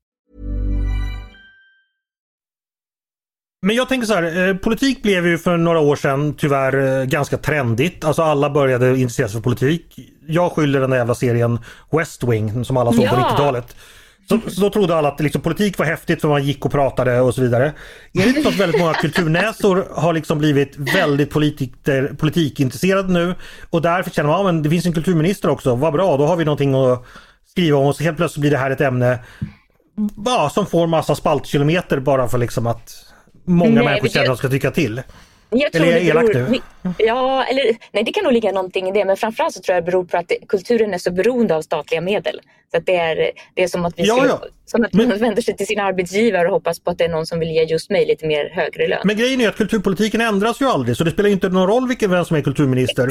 Men jag tänker så här, politik blev ju för några år sedan tyvärr ganska trendigt. Alltså alla började intressera sig för politik. Jag skyller den där jävla serien West Wing som alla såg på 90-talet. Så då trodde alla att liksom, politik var häftigt för man gick och pratade och så vidare. Enligt att väldigt många kulturnäsor har liksom blivit väldigt politikintresserade nu. Och därför känner man, ja, men det finns en kulturminister också, vad bra, då har vi någonting att skriva om. Och så helt plötsligt blir det här ett ämne som får massa spaltkilometer bara för liksom att många människor känner ska tycka till. Jag tror det kan nog ligga någonting i det, men framförallt så tror jag det beror på att kulturen är så beroende av statliga medel. Så att det är som att man vänder sig till sin arbetsgivare och hoppas på att det är någon som vill ge just mig lite mer högre lön. Men grejen är att kulturpolitiken ändras ju aldrig, så det spelar ju inte någon roll vem som är kulturminister.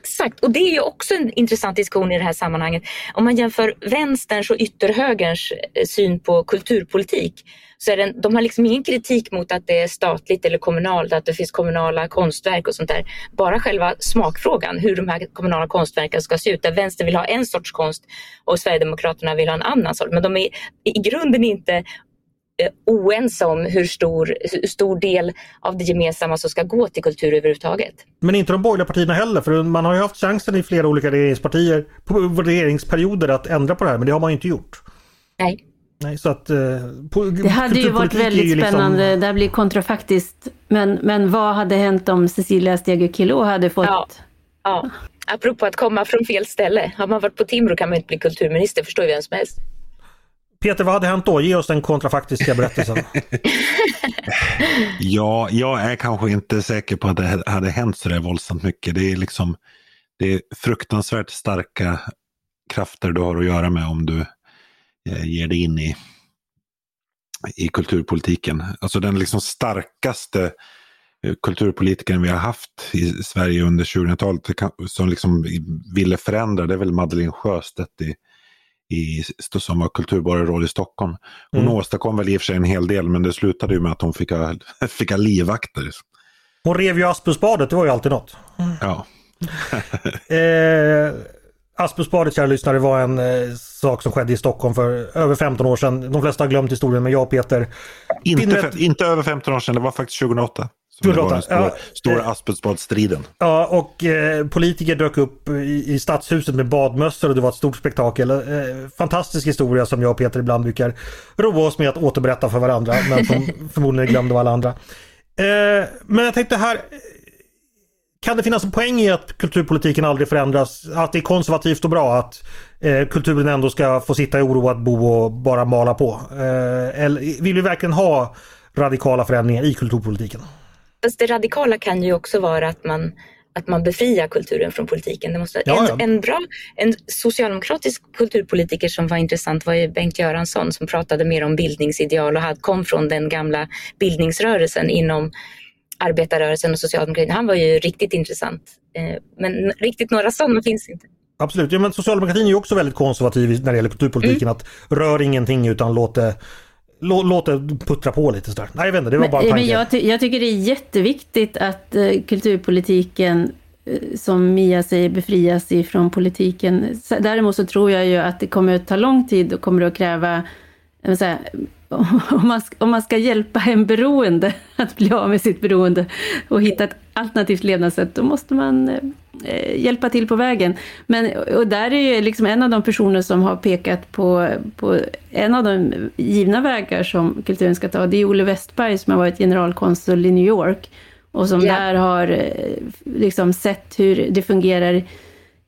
Exakt. Och det är ju också en intressant diskussion i det här sammanhanget. Om man jämför vänsterns och ytterhögerns syn på kulturpolitik, så är de har liksom ingen kritik mot att det är statligt eller kommunalt, att det finns kommunala konstverk och sånt där. Bara själva smakfrågan, hur de här kommunala konstverken ska se ut. Där vänster vill ha en sorts konst och Sverigedemokraterna vill ha en annan sort. Men de är i grunden inte oense om hur stor del av det gemensamma som ska gå till kultur överhuvudtaget. Men inte de borgerliga partierna heller, för man har ju haft chansen i flera olika regeringspartier på regeringsperioder att ändra på det här, men det har man ju inte gjort. Nej, så att det hade ju varit väldigt spännande. Liksom... Det här blir kontrafaktiskt. Men vad hade hänt om Cecilia Stegö-Kilo hade fått... Ja. Apropå att komma från fel ställe. Har man varit på Timrå kan man inte bli kulturminister, förstår ju vem som helst. Peter, vad hade hänt då? Ge oss den kontrafaktiska berättelsen. Ja, jag är kanske inte säker på att det hade hänt så där våldsamt mycket. Det är liksom, det är fruktansvärt starka krafter du har att göra med om du ger det in i kulturpolitiken. Alltså den liksom starkaste kulturpolitiken vi har haft i Sverige under 2000-talet som liksom ville förändra, det är väl Madeleine Sjöstedt som var kulturborgarråd i Stockholm. Hon åstadkom väl i och för sig en hel del, men det slutade ju med att hon fick livvakter. Hon rev ju Aspelsbadet, det var ju alltid något. Ja. Aspelsbadet, kära lyssnare, var en sak som skedde i Stockholm för över 15 år sedan. De flesta har glömt historien, men jag och Peter... Inte över 15 år sedan, det var faktiskt 2008. Som det var den stora Aspelsbadstriden. Ja, och politiker dök upp i stadshuset med badmössor och det var ett stort spektakel. Fantastisk historia som jag och Peter ibland brukar roa oss med att återberätta för varandra, men som förmodligen glömde av alla andra. Men jag tänkte här... Kan det finnas en poäng i att kulturpolitiken aldrig förändras? Att det är konservativt och bra att kulturen ändå ska få sitta i oroat bo och bara mala på? Eller vill vi verkligen ha radikala förändringar i kulturpolitiken? Fast det radikala kan ju också vara att man befriar kulturen från politiken. Det måste en socialdemokratisk kulturpolitiker som var intressant var ju Bengt Göransson, som pratade mer om bildningsideal och kom från den gamla bildningsrörelsen inom arbetarrörelsen och socialdemokratin. Han var ju riktigt intressant. Men riktigt några sådana finns inte. Absolut. Ja, men socialdemokratin är ju också väldigt konservativ när det gäller kulturpolitiken. Att rör ingenting utan låt det puttra på lite sådär. Nej, vänta, det var bara en tanke. Men jag tycker det är jätteviktigt att kulturpolitiken, som Mia säger, befrias ifrån politiken. Däremot så tror jag ju att det kommer att ta lång tid och kommer att kräva säga, om man ska hjälpa en beroende att bli av med sitt beroende och hitta ett alternativt levnadssätt, då måste man hjälpa till på vägen. Men, och där är ju liksom en av de personer som har pekat på en av de givna vägar som kulturen ska ta. Det är Ola Westberg som har varit generalkonsul i New York och som där har liksom sett hur det fungerar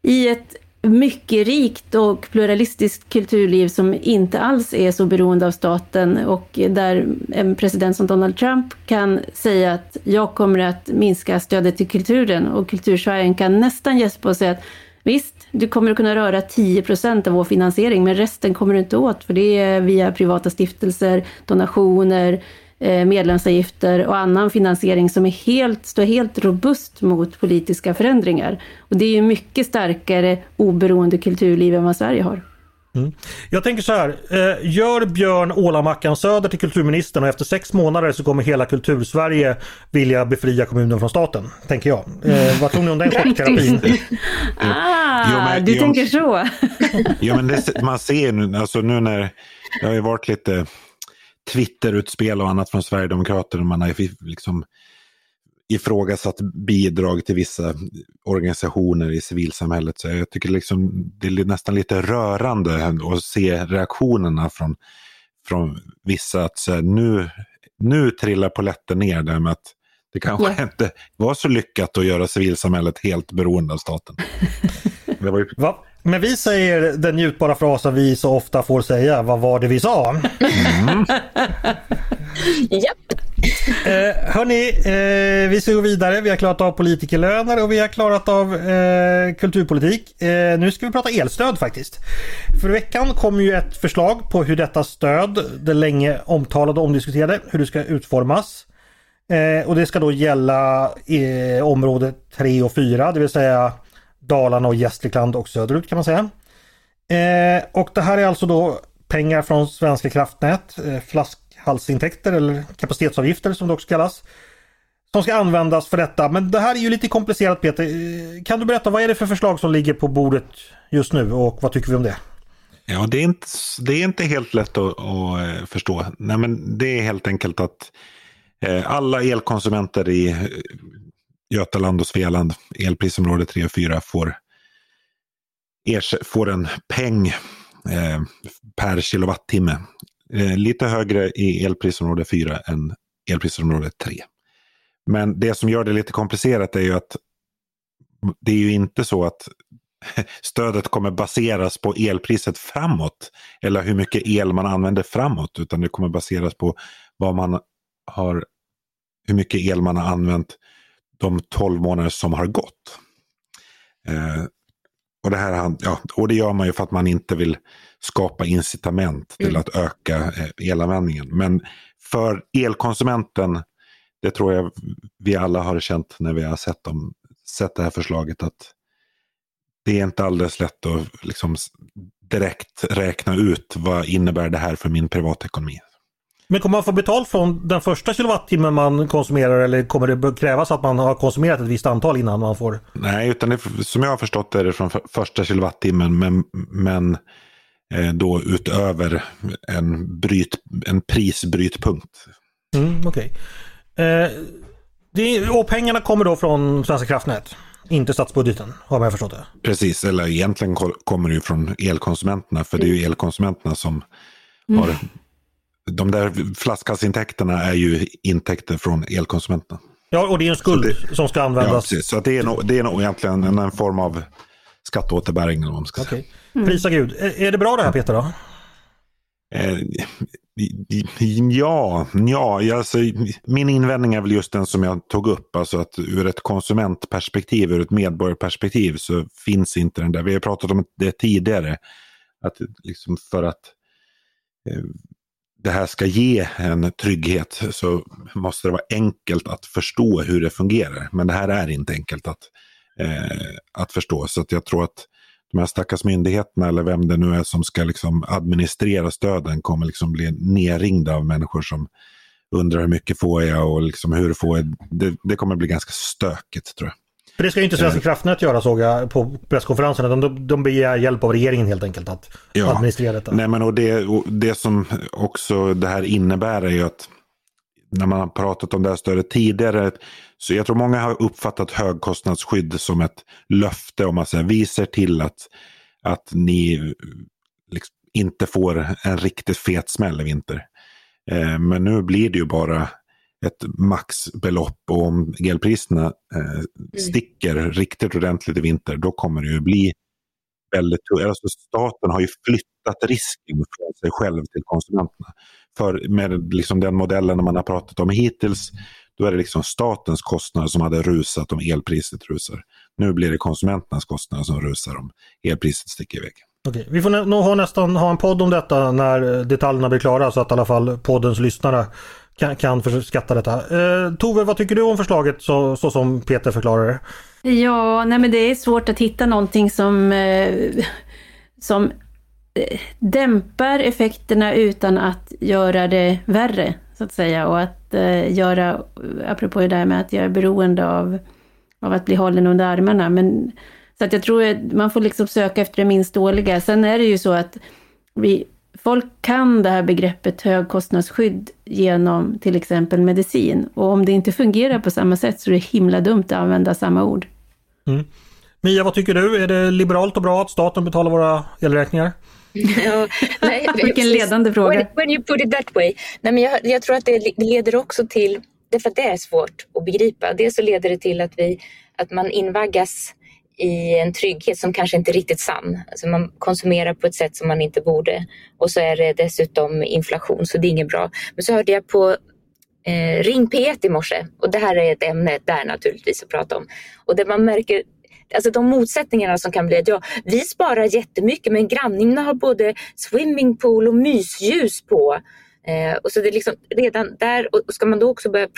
i ett mycket rikt och pluralistiskt kulturliv som inte alls är så beroende av staten, och där en president som Donald Trump kan säga att jag kommer att minska stödet till kulturen, och kultursverige kan nästan gäspa och säga att visst, du kommer att kunna röra 10% av vår finansiering, men resten kommer du inte åt, för det är via privata stiftelser, donationer, medlemsavgifter och annan finansiering som är helt robust mot politiska förändringar. Och det är ju mycket starkare oberoende kulturliv än vad Sverige har. Mm. Jag tänker så här, gör Björn Ålamackan Söder till kulturministern, och efter 6 månader så kommer hela Kultursverige vilja befria kommunen från staten, tänker jag. Vad tror ni om den chockterapin? Du tänker så? Jo, men det, man ser nu, alltså nu när det har ju varit lite Twitter-utspel och annat från Sverigedemokraterna, man har liksom ifrågasatt bidrag till vissa organisationer i civilsamhället, så jag tycker liksom det är nästan lite rörande att se reaktionerna från vissa, att så här, nu trillar polletten ner där med att det kanske inte var så lyckat att göra civilsamhället helt beroende av staten. Det var ju... Va? Men vi säger den njutbara frasen vi så ofta får säga, vad var det vi sa? Mm. Japp. Hörni, vi ska gå vidare. Vi har klarat av politikerlöner och vi har klarat av kulturpolitik. Nu ska vi prata elstöd faktiskt. För veckan kom ju ett förslag på hur detta stöd, det länge omtalade och omdiskuterade, hur det ska utformas. Och det ska då gälla område 3 och 4, det vill säga Dalarna och Gästrikland och söderut kan man säga. Och det här är alltså då pengar från Svenska Kraftnät, flaskhalsintäkter eller kapacitetsavgifter som det också kallas, som ska användas för detta. Men det här är ju lite komplicerat, Peter. Kan du berätta, vad är det för förslag som ligger på bordet just nu och vad tycker vi om det? Ja, det är inte helt lätt att förstå. Nej, men det är helt enkelt att alla elkonsumenter i Götaland och Svealand, elprisområde 3 och 4, får en peng per kilowattimme. Lite högre i elprisområde 4 än elprisområde 3. Men det som gör det lite komplicerat är ju att det är ju inte så att stödet kommer baseras på elpriset framåt eller hur mycket el man använder framåt, utan det kommer baseras på hur mycket el man har använt de 12 månader som har gått. Och det gör man ju för att man inte vill skapa incitament till att öka elanvändningen. Men för elkonsumenten, det tror jag vi alla har känt när vi har sett det här förslaget, att det är inte alldeles lätt att liksom direkt räkna ut vad innebär det här för min privatekonomi. Men kommer man få betalt från den första kilowattimmen man konsumerar, eller kommer det krävas att man har konsumerat ett visst antal innan man får? Nej, utan det, som jag har förstått är det från första kilowattimmen, men då utöver en prisbrytpunkt. Mm, okej. Och pengarna kommer då från Svenska Kraftnät, inte statsbudgeten, har jag förstått det. Precis, eller egentligen kommer det ju från elkonsumenterna, för det är ju elkonsumenterna som har... De där flaskhalsintäkterna är ju intäkter från elkonsumenterna. Ja, och det är en skuld som ska användas. Ja, precis. Så det är nog egentligen en form av skatteåterbäring. Om man ska säga. Prisa Gud. Är det bra det här, Peter, då? Ja. Alltså, min invändning är väl just den som jag tog upp. Alltså att ur ett konsumentperspektiv, ur ett medborgarperspektiv, så finns inte den där. Vi har pratat om det tidigare. Att liksom för att... det här ska ge en trygghet så måste det vara enkelt att förstå hur det fungerar. Men det här är inte enkelt att förstå. Så att jag tror att de här stackars myndigheterna eller vem det nu är som ska liksom administrera stöden kommer liksom bli nerringda av människor som undrar hur mycket får jag och liksom hur får jag. Det kommer bli ganska stökigt, tror jag. För det ska ju inte Svenska Kraftnät göra, såg jag på presskonferensen. De begär hjälp av regeringen helt enkelt att administrera detta. Nej, men och det som också det här innebär är ju att när man har pratat om det här stödet tidigare, så jag tror många har uppfattat högkostnadsskydd som ett löfte om att säga, vi ser till att ni liksom inte får en riktigt fet smäll i vinter. Men nu blir det ju bara ett maxbelopp, och om elpriserna sticker riktigt ordentligt i vinter, då kommer det ju bli väldigt tungt. Alltså staten har ju flyttat risken från sig själv till konsumenterna. För med liksom den modellen man har pratat om hittills, då är det liksom statens kostnader som hade rusat om elpriset rusar. Nu blir det konsumenternas kostnader som rusar om elpriset sticker iväg. Okej. Vi får nog ha en podd om detta när detaljerna blir klara, så att i alla fall poddens lyssnare kan förskatta detta. Tove, vad tycker du om förslaget så som Peter förklarar det? Ja, nej, men det är svårt att hitta någonting som dämpar effekterna utan att göra det värre, så att säga. Och att göra, apropå det där med att jag är beroende av att bli hållen under armarna. Men, så att jag tror att man får liksom söka efter det minst dåliga. Sen är det ju så att folk kan det här begreppet högkostnadsskydd genom till exempel medicin. Och om det inte fungerar på samma sätt, så är det himla dumt att använda samma ord. Mm. Mia, vad tycker du? Är det liberalt och bra att staten betalar våra elräkningar? Nej, vilken ledande fråga. When you put it that way. Nej, men jag tror att det leder också till, därför att det är svårt att begripa. Dels så leder det till att man invaggas i en trygghet som kanske inte är riktigt sann. Alltså man konsumerar på ett sätt som man inte borde. Och så är det dessutom inflation, så det är inget bra. Men så hörde jag på Ring P1 i morse. Och det här är ett ämne där naturligtvis att prata om. Och det man märker, alltså de motsättningarna som kan bli att vi sparar jättemycket, men grannarna har både swimmingpool och mysljus på. Och så det är liksom redan där, och ska man då också börja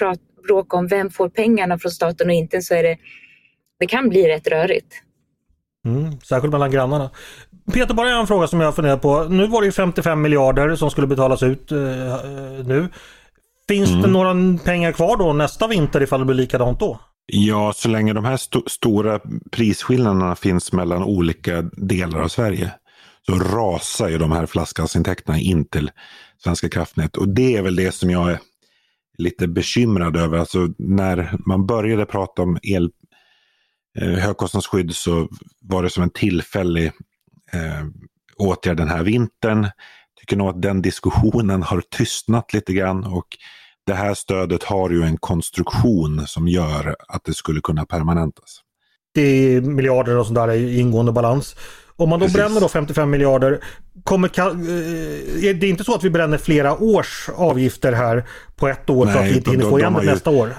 bråka om vem får pengarna från staten och inte, så är det kan bli rätt rörigt. Särskilt mellan grannarna. Peter, bara en fråga som jag funderar på. Nu var det ju 55 miljarder som skulle betalas ut nu. Finns det några pengar kvar då nästa vinter ifall det blir likadant då? Ja, så länge de här stora prisskillnaderna finns mellan olika delar av Sverige, så rasar ju de här flaskhalsintäkterna in till Svenska Kraftnät. Och det är väl det som jag är lite bekymrad över. Alltså när man började prata om högkostnadsskydd, så var det som en tillfällig åtgärd den här vintern. Tycker nog att den diskussionen har tystnat lite grann, och det här stödet har ju en konstruktion som gör att det skulle kunna permanentas. Det är miljarder och sådär i ingående balans. Om man då bränner då 55 miljarder, är det inte så att vi bränner flera års avgifter här på ett år? Nej, så att vi inte hinner få igen det nästa år?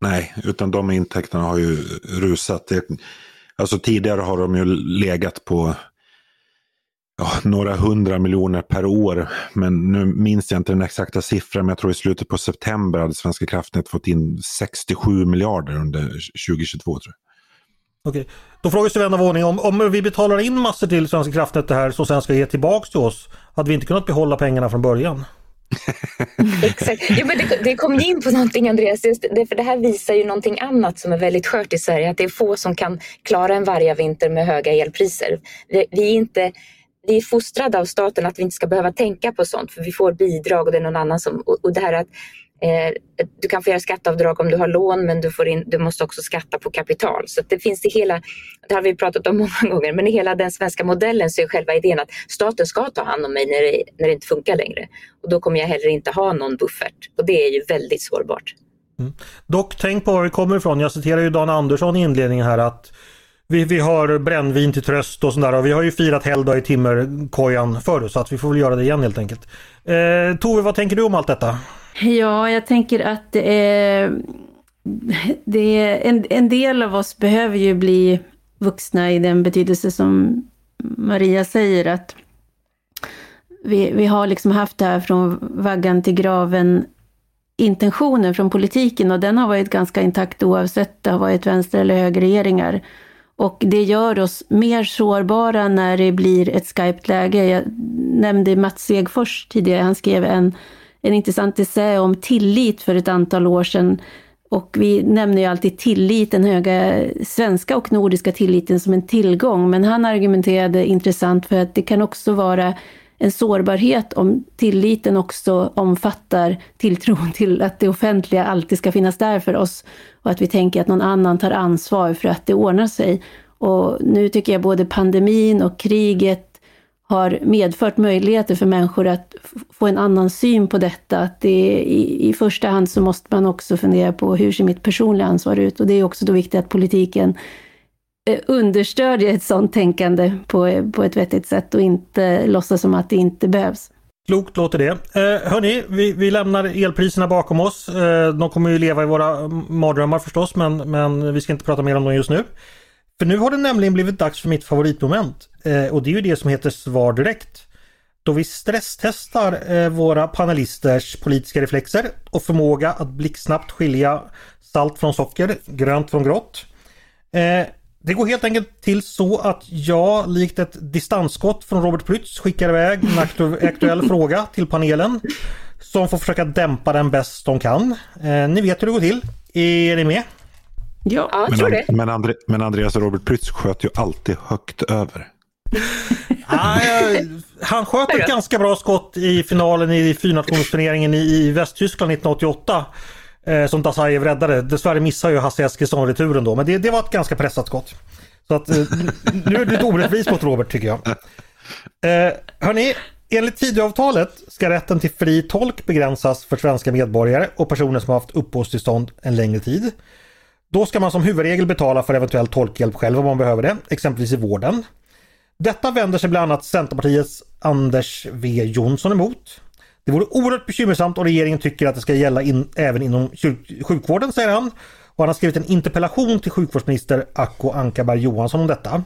Nej, utan de intäkterna har ju rusat. Alltså tidigare har de ju legat på några 100 miljoner per år, men nu minns jag inte den exakta siffran, men jag tror i slutet på september hade Svenska Kraftnät fått in 67 miljarder under 2022, tror jag. Okej. Då frågar sig vän av ordning, om vi betalar in massor till Svenska Kraftnät det här, så sen ska ge tillbaka till oss, hade vi inte kunnat behålla pengarna från början? Exakt. Jo, men det kom ju in på någonting, Andreas. Just det, för det här visar ju någonting annat som är väldigt skört i Sverige, att det är få som kan klara en varje vinter med höga elpriser. Vi är fostrade av staten att vi inte ska behöva tänka på sånt, för vi får bidrag och det är någon annan som... Och det här att du kan få göra skatteavdrag om du har lån, men du måste också skatta på kapital. Så det finns det har vi pratat om många gånger, men i hela den svenska modellen så är själva idén att staten ska ta hand om mig när det inte funkar längre. Och då kommer jag heller inte ha någon buffert. Och det är ju väldigt sårbart. Mm. Dock, tänk på var vi kommer ifrån. Jag citerar ju Dan Andersson i inledningen här att vi har brännvin till tröst och sådär, och vi har ju firat helgdag i timmerkojan förr, så att vi får väl göra det igen helt enkelt. Tove, vad tänker du om allt detta? Ja, jag tänker att en del av oss behöver ju bli vuxna i den betydelse som Maria säger, att vi har liksom haft det här från vaggan till graven intentionen från politiken, och den har varit ganska intakt oavsett det har varit vänster- eller högerregeringar. Och det gör oss mer sårbara när det blir ett skarpt läge. Jag nämnde Mats Wegfors tidigare. Han skrev en intressant essä om tillit för ett antal år sedan. Och vi nämner ju alltid tillit, den höga svenska och nordiska tilliten som en tillgång. Men han argumenterade intressant för att det kan också vara en sårbarhet om tilliten också omfattar tilltron till att det offentliga alltid ska finnas där för oss. Och att vi tänker att någon annan tar ansvar för att det ordnar sig. Och nu tycker jag både pandemin och kriget har medfört möjligheter för människor att få en annan syn på detta. Att det i första hand så måste man också fundera på hur ser mitt personliga ansvar ut. Och det är också då viktigt att politiken understödjer ett sådant tänkande på ett vettigt sätt och inte låtsas som att det inte behövs. Klokt låter det. Hörrni, vi lämnar elpriserna bakom oss. De kommer ju leva i våra mardrömmar förstås, men vi ska inte prata mer om dem just nu. För nu har det nämligen blivit dags för mitt favoritmoment och det är ju det som heter Svar direkt. Då vi stresstestar våra panelisters politiska reflexer och förmåga att blixtsnabbt skilja salt från socker, grönt från grått. Det går helt enkelt till så att jag likt ett distansskott från Robert Prytz skickar iväg en aktuell fråga till panelen som får försöka dämpa den bäst de kan. Ni vet hur det går till. Är ni med? Ja, jag tror det. Men Andreas och Robert Prytz sköt ju alltid högt över. Han sköt ett ganska bra skott i finalen i fyrnationsturneringen i Västtyskland 1988 som Dasaev räddade. Dessvärre missar ju Hasse Eskilsson returen då, men det var ett ganska pressat skott. Så att, nu är det ett orättvist mot Robert tycker jag. Hörrni, enligt Tidöavtalet ska rätten till fri tolk begränsas för svenska medborgare och personer som har haft uppehållstillstånd en längre tid. Då ska man som huvudregel betala för eventuell tolkhjälp själv om man behöver det, exempelvis i vården. Detta vänder sig bland annat Centerpartiets Anders W. Jonsson emot. Det vore oerhört bekymmersamt och regeringen tycker att det ska gälla även inom sjukvården, säger han. Och han har skrivit en interpellation till sjukvårdsminister Acko Ankarberg Johansson om detta.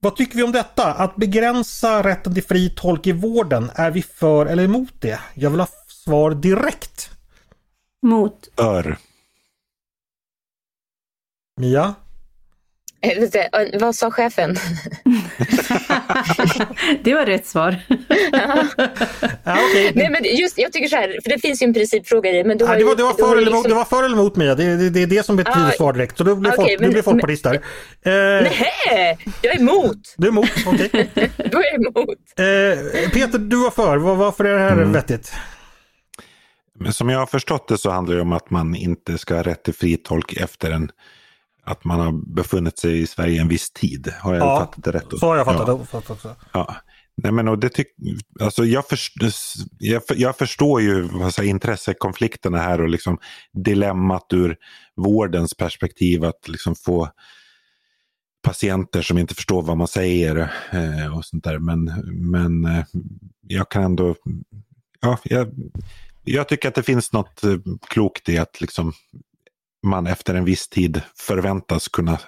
Vad tycker vi om detta? Att begränsa rätten till fri tolk i vården, är vi för eller emot det? Jag vill ha svar direkt. Mot. För. Mia? Vad sa chefen? Det var rätt svar. Ja. Ja, okay. Nej, men just, jag tycker så här, för det finns ju en principfråga i men du har det. Det var för eller emot Mia, det är det som betyder svar direkt. Så du blir folkpartist där. Nej, jag är emot. Du är emot, okej. Du är emot. Peter, du var för. Varför är det här vettigt? Men som jag har förstått det så handlar det om att man inte ska ha rätt till fri tolk efter att man har befunnit sig i Sverige en viss tid. Har jag fattat det rätt? Ja, så har jag fattat det också. Ja. Nej, men, och det alltså, jag förstår ju intressekonflikterna här och liksom dilemmat ur vårdens perspektiv att liksom få patienter som inte förstår vad man säger och sånt där. Men jag kan ändå... Ja, jag tycker att det finns något klokt i att liksom man efter en viss tid förväntas kunna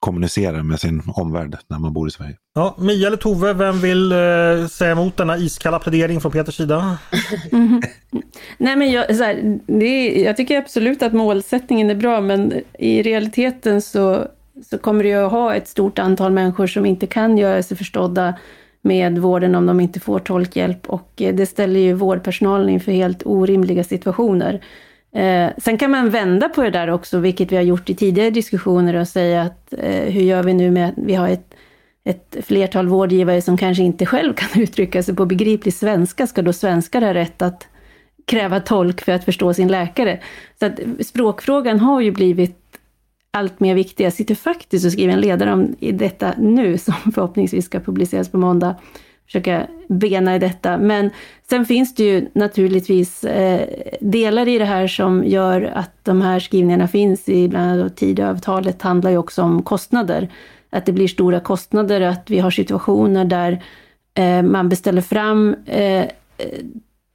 kommunicera med sin omvärld när man bor i Sverige. Ja, Mia eller Tove, vem vill säga emot denna iskalla plädering från Peters sida? Nej, men jag tycker absolut att målsättningen är bra, men i realiteten så kommer det ju att ha ett stort antal människor som inte kan göra sig förstådda med vården om de inte får tolkhjälp, och det ställer ju vårdpersonalen inför helt orimliga situationer. Sen kan man vända på det där också, vilket vi har gjort i tidigare diskussioner, och säga att hur gör vi nu med att vi har ett flertal vårdgivare som kanske inte själv kan uttrycka sig på begriplig svenska, ska då svenskar ha rätt att kräva tolk för att förstå sin läkare? Så att språkfrågan har ju blivit allt mer viktig. Jag sitter faktiskt och skriver en ledare om detta nu som förhoppningsvis ska publiceras på måndag. Försöka bena i detta. Men sen finns det ju naturligtvis delar i det här som gör att de här skrivningarna finns i bland annat Tidöavtalet. Handlar ju också om kostnader. Att det blir stora kostnader, att vi har situationer där man beställer fram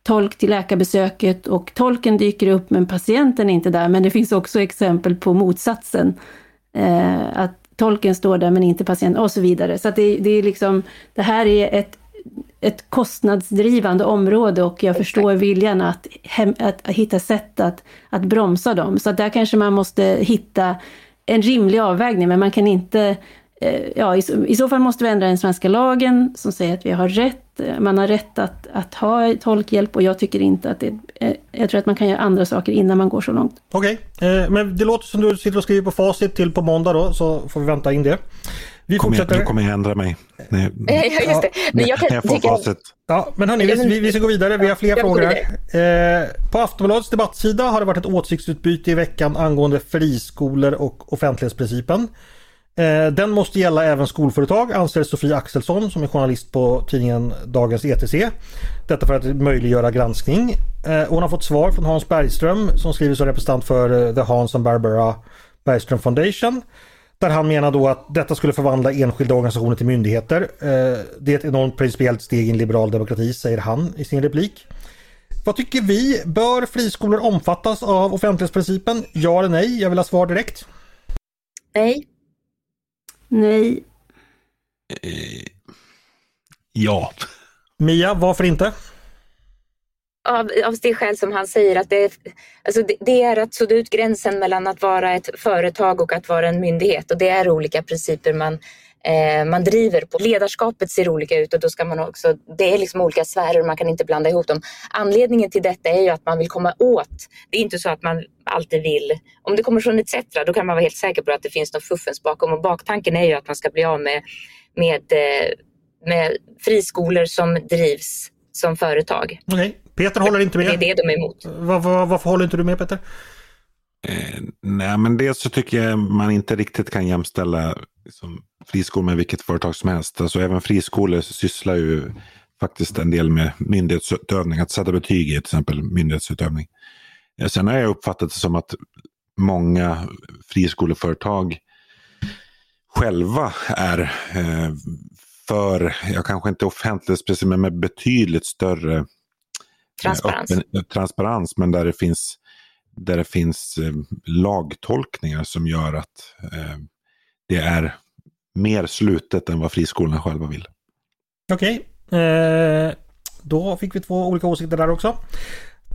tolk till läkarbesöket och tolken dyker upp men patienten är inte där. Men det finns också exempel på motsatsen. Att tolken står där men inte patienten och så vidare. Så att det är liksom, det här är ett kostnadsdrivande område, och jag förstår viljan att hitta sätt att bromsa dem. Så att där kanske man måste hitta en rimlig avvägning, men man kan inte ja, i så fall måste vi ändra den svenska lagen som säger att vi har rätt, man har rätt att ha tolkhjälp, och jag tycker inte att det, jag tror att man kan göra andra saker innan man går så långt. Okej, men det låter som du sitter och skriver på facit till på måndag då, så får vi vänta in det. Vi fortsätter. Du kommer jag ändra mig. Nej. Ja, just det. Men jag kan tycka... Ja, men hörni, vi ska gå vidare. Vi har fler frågor här. På Aftonbladets debattsida har det varit ett åsiktsutbyte i veckan angående friskolor och offentlighetsprincipen. Den måste gälla även skolföretag, anser Sofie Axelsson som är journalist på tidningen Dagens ETC. Detta för att möjliggöra granskning. Hon har fått svar från Hans Bergström som skriver som representant för The Hans and Barbara Bergström Foundation. Där han menar då att detta skulle förvandla enskilda organisationer till myndigheter. Det är ett enormt principiellt steg i en liberal demokrati, säger han i sin replik. Vad tycker vi? Bör friskolor omfattas av offentlighetsprincipen? Ja eller nej? Jag vill ha svar direkt. Nej. Nej. Ja. Mia, varför inte? Av det skäl som han säger, att det är att sudda ut gränsen mellan att vara ett företag och att vara en myndighet, och det är olika principer man driver på. Ledarskapet ser olika ut, och då ska man också, det är liksom olika sfärer, man kan inte blanda ihop dem. Anledningen till detta är ju att man vill komma åt, det är inte så att man alltid vill, om det kommer från etc, då kan man vara helt säker på att det finns något fuffens bakom, och baktanken är ju att man ska bli av med friskolor som drivs som företag. Okej. Peter håller inte med. Det är det de är emot. Varför håller inte du med, Peter? Nej, men dels så tycker jag man inte riktigt kan jämställa liksom, friskolor med vilket företag som helst. Alltså även friskolor sysslar ju faktiskt en del med myndighetsutövning. Att sätta betyg är till exempel myndighetsutövning. Sen har jag uppfattat det som att många friskoleföretag själva är för, jag kanske inte offentligt precis, men med betydligt större transparens, men där det finns lagtolkningar som gör att det är mer slutet än vad friskolorna själva vill. Okej, då fick vi två olika åsikter där också.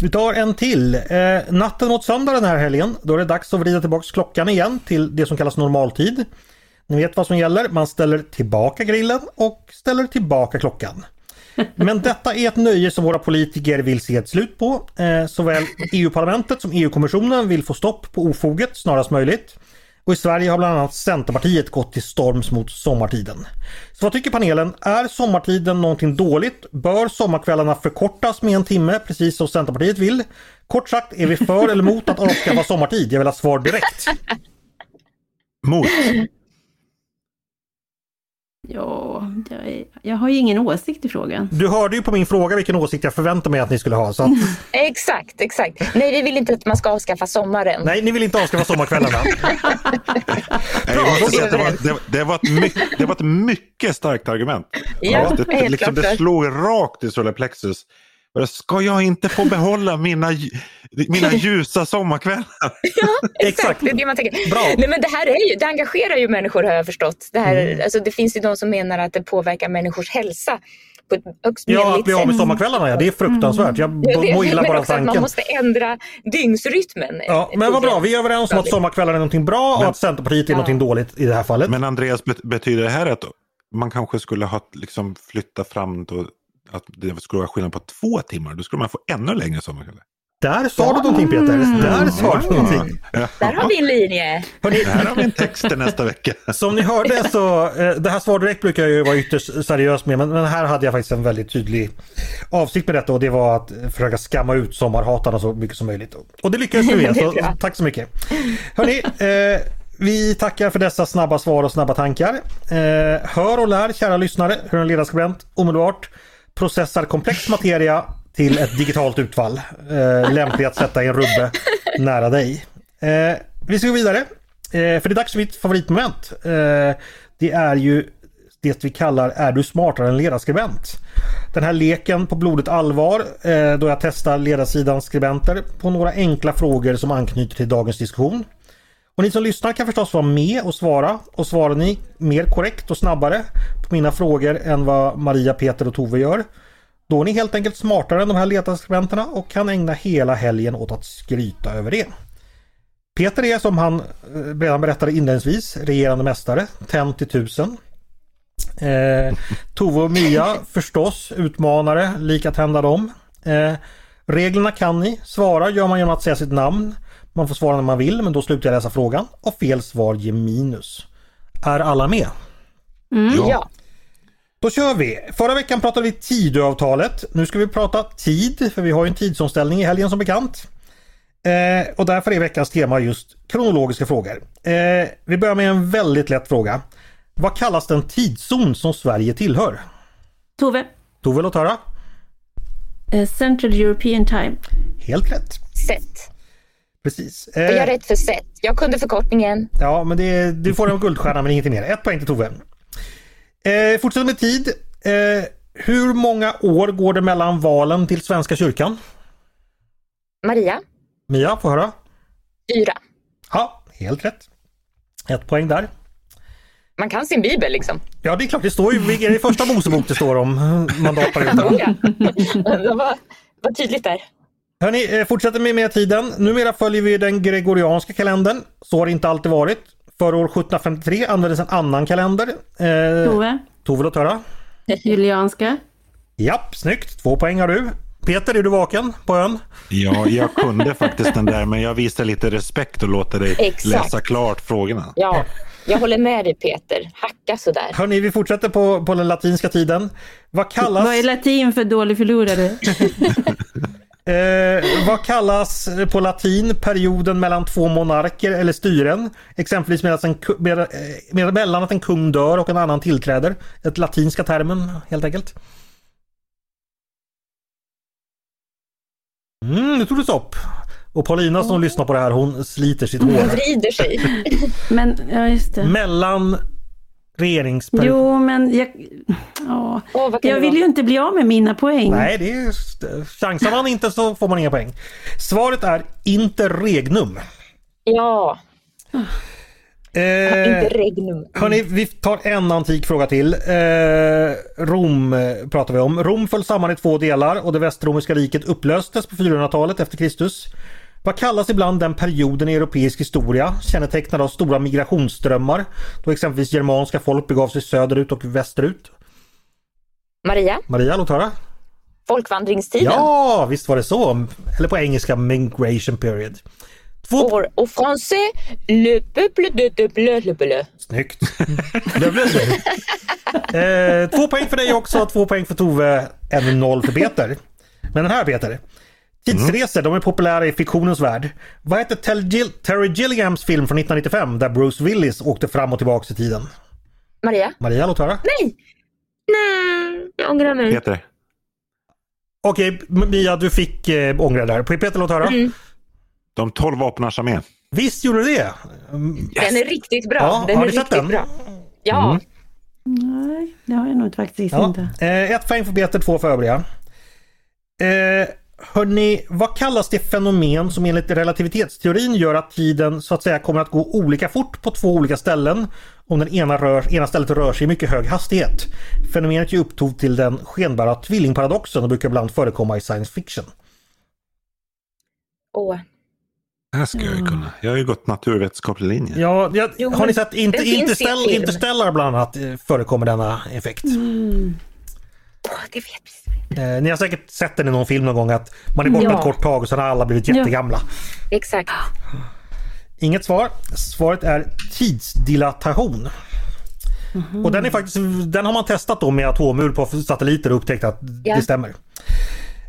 Vi tar en till. Natten mot söndag den här helgen, då är det dags att vrida tillbaka klockan igen till det som kallas normaltid. Ni vet vad som gäller, man ställer tillbaka grillen och ställer tillbaka klockan. Men detta är ett nöje som våra politiker vill se ett slut på. Såväl EU-parlamentet som EU-kommissionen vill få stopp på ofoget snarast möjligt. Och i Sverige har bland annat Centerpartiet gått till storms mot sommartiden. Så vad tycker panelen? Är sommartiden någonting dåligt? Bör sommarkvällarna förkortas med en timme, precis som Centerpartiet vill? Kort sagt, är vi för eller mot att avskaffa sommartid? Jag vill ha svar direkt. Mot. Ja, jag har ju ingen åsikt i frågan. Du hörde ju på min fråga vilken åsikt jag förväntar mig att ni skulle ha. Så att... Exakt. Nej, vi vill inte att man ska avskaffa sommaren. Nej, ni vill inte avskaffa sommarkvällarna. Det var ett mycket starkt argument. Ja, det slog rakt i solarplexus. Ska jag inte få behålla mina ljusa sommarkvällar? Ja, exakt. Det är det man tänker. Bra. Nej, men det engagerar ju människor, har jag förstått. Alltså, det finns ju de som menar att det påverkar människors hälsa på ett högst medligt sätt. Ja, att bli av med sommarkvällarna, ja. Det är fruktansvärt. Jag mår illa bara tanken. Man måste ändra dygnsrytmen. Ja, men vad bra. Vi är överens om att sommarkvällarna är någonting bra och att Centerpartiet är någonting dåligt i det här fallet. Men Andreas, betyder det här att man kanske skulle ha liksom flyttat fram då, att det skulle vara skillnad på 2 timmar, då skulle man få ännu längre sommarkvällar. Där sa du någonting, Peter. Där har vi en linje. Där har vi en text nästa vecka. Som ni hörde så, det här svar direkt brukar jag ju vara ytterst seriös med, men här hade jag faktiskt en väldigt tydlig avsikt med detta, och det var att försöka skamma ut sommarhatarna så mycket som möjligt. Och det lyckades vi med, så tack så mycket. Hörrni, vi tackar för dessa snabba svar och snabba tankar. Hör och lär, kära lyssnare, hur en ledarskribent omedelbart processar komplex materia till ett digitalt utfall. Lämpligt att sätta i en rubbe nära dig. Vi ska gå vidare. För det är dags för mitt favoritmoment. Det är ju det vi kallar Är du smartare än ledarskribent? Den här leken på blodigt allvar, då jag testar ledarsidans skribenter på några enkla frågor som anknyter till dagens diskussion. Och ni som lyssnar kan förstås vara med och svara. Och svarar ni mer korrekt och snabbare på mina frågor än vad Maria, Peter och Tove gör, då är ni helt enkelt smartare än de här ledarskribenterna och kan ägna hela helgen åt att skryta över det. Peter är, som han redan berättade inledningsvis, regerande mästare, 50 000. Tove och Mia förstås utmanare, lika tända dem. Reglerna kan ni. Svara gör man genom att säga sitt namn. Man får svara när man vill, men då slutar jag läsa frågan. Och fel svar ger minus. Är alla med? Mm, ja. Då kör vi. Förra veckan pratade vi Tidöavtalet. Nu ska vi prata tid, för vi har ju en tidsomställning i helgen som bekant. Och därför är veckans tema just kronologiska frågor. Vi börjar med en väldigt lätt fråga. Vad kallas den tidszon som Sverige tillhör? Tove. Tove, låt höra. Central European Time. Helt rätt. Set. Precis. Och jag är rätt för set. Jag kunde förkortningen. Ja, men du får en guldstjärna men ingenting mer. 1 poäng till Tove. Fortsätt med tid. Hur många år går det mellan valen till Svenska kyrkan? Maria. Mia, får höra. 4. Ja, helt rätt. 1 poäng där. Man kan sin bibel liksom. Ja, det är klart. Det står ju i första Mosebok det står om mandatperioden. Ja, det var tydligt där. Hörrni, fortsätter vi med tiden. Numera följer vi den gregorianska kalendern. Så har det inte alltid varit. Före år 1753 användes en annan kalender. Tove. Tove, låt höra. Julianska. Japp, snyggt. 2 poäng har du. Peter, är du vaken på ön? Ja, jag kunde faktiskt den där, men jag visar lite respekt och låter dig läsa klart frågorna. Ja, jag håller med dig Peter. Hacka sådär. Hörrni, vi fortsätter på den latinska tiden. Vad är latin för dålig förlorare? Vad kallas på latin perioden mellan två monarker eller styren? Exempelvis mellan att en kung dör och en annan tillträder. Ett latinska termen helt enkelt. Nu tog du stopp. Och Paulina som lyssnar på det här, hon sliter sitt hår. Hon vrider sig. Men, ja, just det. Mellan regeringsperiod. Jo, men jag vill ju inte bli av med mina poäng. Nej, det är chansar man inte så får man inga poäng. Svaret är interregnum. Ja. Interregnum. Hörrni, vi tar en antik fråga till. Rom pratar vi om. Rom föll samman i 2 delar och det västromerska riket upplöstes på 400-talet efter Kristus. Vad kallas ibland den perioden i europeisk historia kännetecknad av stora migrationsströmmar då exempelvis germanska folk begav sig söderut och västerut? Maria, låt höra. Folkvandringstiden. Ja, visst var det så. Eller på engelska migration period. Au français, le peuple de bleu, le bleu. Snyggt. 2 poäng för dig också, 2 poäng för Tove, 1-0 för Peter. Men den här Peter. Tidsresor, de är populära i fiktionens värld. Vad heter Terry Gilliams film från 1995 där Bruce Willis åkte fram och tillbaka i tiden? Maria, låt höra. Nej, jag ångrar mig. Peter. Okej, Mia, du fick ångra där. Peter, låt höra. De 12 vapnars armén. Visst gjorde det. Den är riktigt bra. Ja, den är riktigt bra. Ja. Nej, det har jag nog faktiskt inte. 1 poäng för Peter, 2 för övriga. Hörrni, vad kallas det fenomen som enligt relativitetsteorin gör att tiden så att säga kommer att gå olika fort på 2 olika ställen om den ena stället rör sig i mycket hög hastighet? Fenomenet ger upphov till den skenbara tvillingparadoxen och brukar ibland förekomma i science fiction. Det här ska jag ju kunna. Jag har ju gått naturvetenskaplig linje. Ja, har ni sett Interstellar bland annat förekommer denna effekt? Det vet vi. Ni har säkert sett den i någon film någon gång att man är borta ett kort tag och sen har alla blivit jättegamla. Ja. Exakt. Inget svar. Svaret är tidsdilatation. Mm-hmm. Och den är faktiskt, den har man testat då med atomur på satelliter och upptäckt att det stämmer.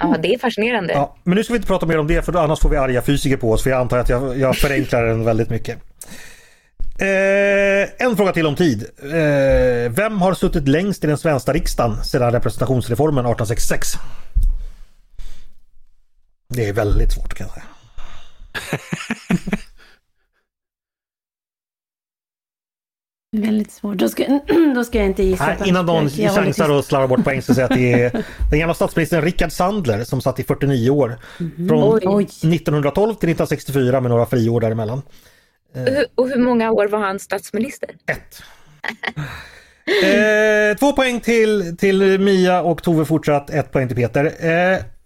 Ja, det är fascinerande. Ja, men nu ska vi inte prata mer om det för annars får vi arga fysiker på oss för jag antar att jag förenklar den väldigt mycket. En fråga till om tid. Vem har suttit längst i den svenska riksdagen sedan representationsreformen 1866? Det är väldigt svårt kanske. Väldigt svårt. Då ska jag inte gissa. Nej, innan någon chansar och slarvar bort poäng så säger att det är den gamla statsministern Rickard Sandler som satt i 49 år. Från 1912 till 1964 med några friår däremellan. Och hur många år var han statsminister? 1. 2 poäng till Mia och Tove fortsatt, 1 poäng till Peter.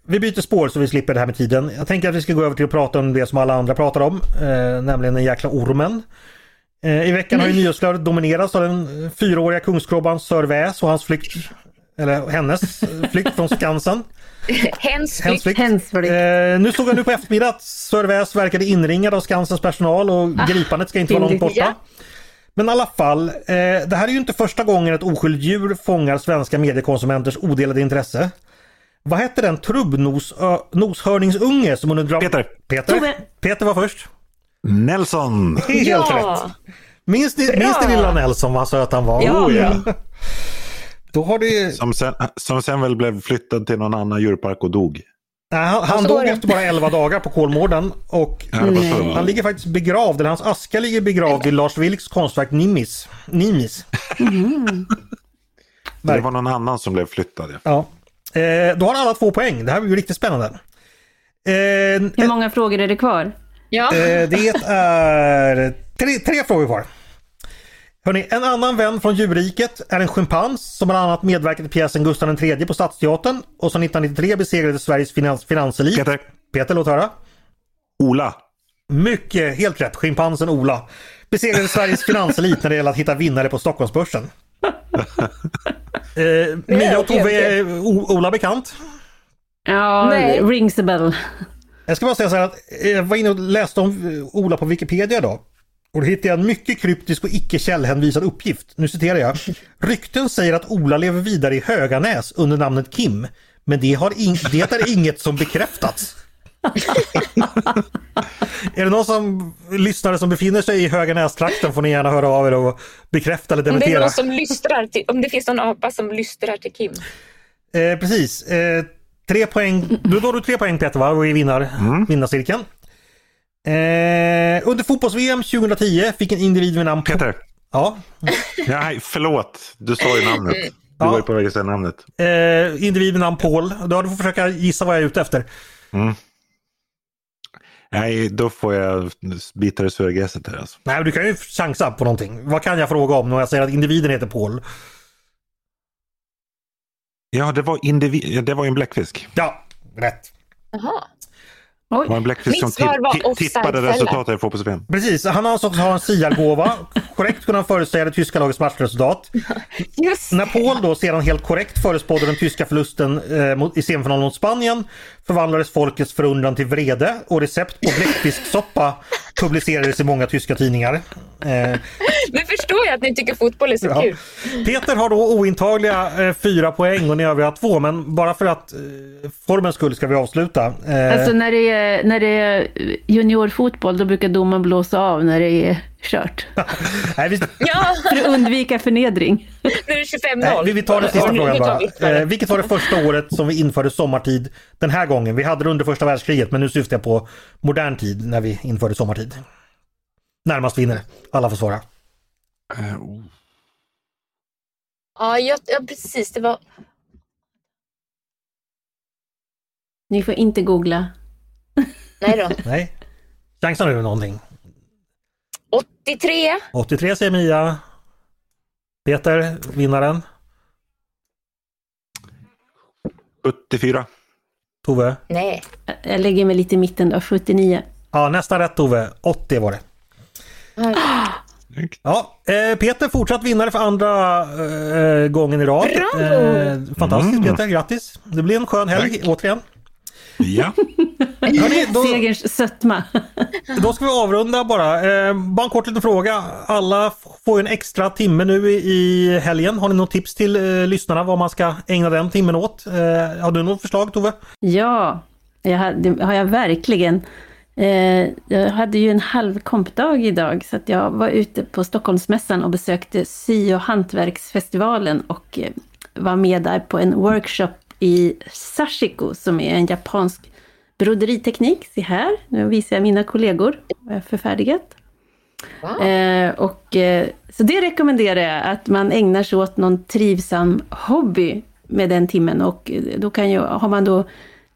Vi byter spår så vi slipper det här med tiden. Jag tänker att vi ska gå över till att prata om det som alla andra pratar om, nämligen den jäkla ormen. I veckan har ju nyhetsflödet dominerats av den 4-åriga kungskrobban Sör Väs och hans flykt, eller hennes flykt från Skansen. Hens flykt. Nu såg jag nu på eftermiddag att Sör Väs verkade inringad av Skansens personal och gripandet ska inte vara långt borta. Men i alla fall, det här är ju inte första gången ett oskyldigt djur fångar svenska mediekonsumenters odelade intresse. Vad hette den trubbnoshörningsunge som under Peter var först. Nelson. Helt rätt. Minns ni lilla Nelson vad söt han var? Ja. Oh, ja. Då har det... som sen väl blev flyttad till någon annan djurpark och dog. Nej, han dog efter bara 11 dagar på Kolmården och han ligger faktiskt begravd, eller hans aska ligger begravd i Lars Vilks konstverk Nimis. Mm. Det var någon annan som blev flyttad. Ja. Då har alla 2 poäng. Det här är ju riktigt spännande. Hur många frågor är det kvar? Ja. Det är 3 frågor kvar. Hörrni, en annan vän från djurriket är en schimpans som bland annat medverkat i pjäsen Gustav III på Stadsteatern och som 1993 besegrade Sveriges finanselit. Peter, låt höra. Ola. Mycket, helt rätt. Schimpansen Ola besegrade Sveriges finanselit när det gäller att hitta vinnare på Stockholmsbörsen. Mia och Tove, Ola bekant? Ja, rings the bell. Jag ska bara säga så här att jag var inne och läste om Ola på Wikipedia idag. Och då hittade jag en mycket kryptisk och icke-källhänvisad uppgift. Nu citerar jag. Rykten säger att Ola lever vidare i Höganäs under namnet Kim. Men det är inget som bekräftats. Är det någon som lyssnare som befinner sig i Höganästrakten får ni gärna höra av er och bekräfta eller dementera. Om det är någon som lystrar till, om det finns någon apa som lystrar till Kim. Precis. 3 poäng. Nu har du 3 poäng Peter va? Och vi vinnarcirkeln. Under fotbolls-VM 2010 fick en individ vid namn Peter. Ja. Nej, förlåt. Du sa ju namnet. Du var ju på väg att säga namnet. Individ vid namn Paul. Då har du fått försöka gissa vad jag är ute efter. Mm. Nej, då får jag bita det surgräset här alltså. Nej, du kan ju chansa på någonting. Vad kan jag fråga om när jag säger att individen heter Paul? Ja, det var ju en bläckfisk. Ja, rätt. Jaha. Det var en bläckfisk som tippade resultatet i fotbollsspelen. Precis, han har alltså också en siargåva. Korrekt kunde han förutsäga det tyska lagets matchresultat. Yes. När Paul då sedan helt korrekt förespådde den tyska förlusten i semifinalen mot Spanien förvandlades folkets förundran till vrede och recept på bläckfisksoppa publicerades i många tyska tidningar. Men förstår jag att ni tycker fotboll är så kul. Peter har då ointagliga 4 poäng och ni övriga 2, men bara för att formens skull ska vi avsluta. Alltså när det är juniorfotboll då brukar domen blåsa av när det är kört. Nej, för att undvika förnedring. Nu är det 25-0. Vi tar den sista frågan bara. Vilket var det första året som vi införde sommartid den här gången? Vi hade det under första världskriget, men nu syftar jag på modern tid när vi införde sommartid. Närmast vinner. Alla får svara. Ja, precis. Det var... Ni får inte googla. Nej då. Nej. Chansar du någonting? 83. 83 säger Mia. Peter, vinnaren. 74. Tove? Nej. Jag lägger mig lite i mitten då, 79. Ja, nästan rätt Tove. 80 var det. Ja, Peter fortsatt vinnare för andra gången i rad. Fantastiskt Peter, grattis. Det blir en skön helg återigen. Ja. Hörrni, då, segerns sötma. Då ska vi avrunda bara en kort liten fråga. Alla får en extra timme nu i helgen. Har ni något tips till lyssnarna vad man ska ägna den timmen åt? Har du något förslag Tove? Ja, det har jag verkligen. Jag hade ju en halv kompdag idag så att jag var ute på Stockholmsmässan och besökte sy- och hantverksfestivalen och var med där på en workshop i sashiko som är en japansk broderiteknik. Se här, nu visar jag mina kollegor vad jag förfärdigat. Wow. Så det rekommenderar jag att man ägnar sig åt någon trivsam hobby med den timmen och då har man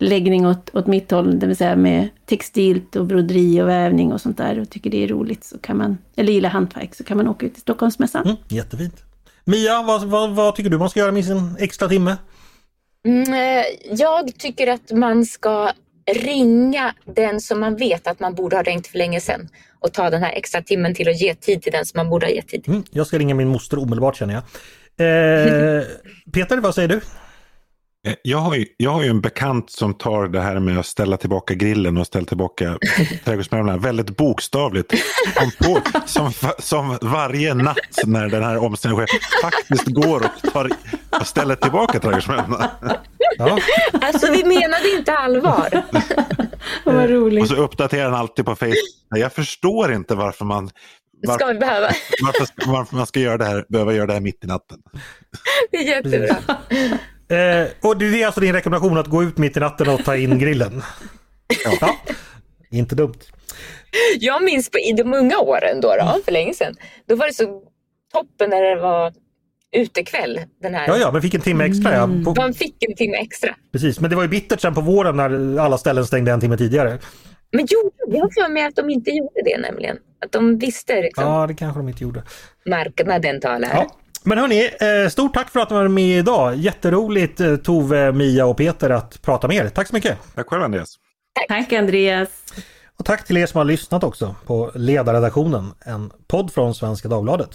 läggning åt mitt håll, det vill säga med textilt och broderi och vävning och sånt där och tycker det är roligt så kan man, eller gillar hantverk så kan man åka ut till Stockholmsmässan. Jättefint. Mia, vad tycker du man ska göra med sin extra timme? Jag tycker att man ska ringa den som man vet att man borde ha ringt för länge sedan och ta den här extra timmen till och ge tid till den som man borde ha gett tid till. Jag ska ringa min moster omedelbart, känner jag. Peter, vad säger du? Jag har ju en bekant som tar det här med att ställa tillbaka grillen och ställa tillbaka trädgårdsmöblerna väldigt bokstavligt på, som varje natt när den här omställningen sker faktiskt går och ställer tillbaka trädgårdsmöblerna. Ja. Alltså vi menade inte allvar. Vad roligt. Och så uppdaterar han alltid på Facebook. Jag förstår inte varför man ska behöva göra det här mitt i natten. Det är jättebra. Och det är alltså din rekommendation att gå ut mitt i natten och ta in grillen. Ja, inte dumt. Jag minns i de unga åren då för länge sedan. Då var det så toppen när det var utekväll. Den här. Ja, man fick en timme extra. Ja. Man fick en timme extra. Precis, men det var ju bittert sen på våren när alla ställen stängde en timme tidigare. Men jag tror med att de inte gjorde det nämligen. Att de visste liksom. Ja, det kanske de inte gjorde. Marknaden talar. Ja. Men hörni, stort tack för att ni var med idag. Jätteroligt, Tove, Mia och Peter, att prata med er. Tack så mycket. Tack själv, Andreas. Tack, Andreas. Och tack till er som har lyssnat också på Ledarredaktionen, en podd från Svenska Dagbladet.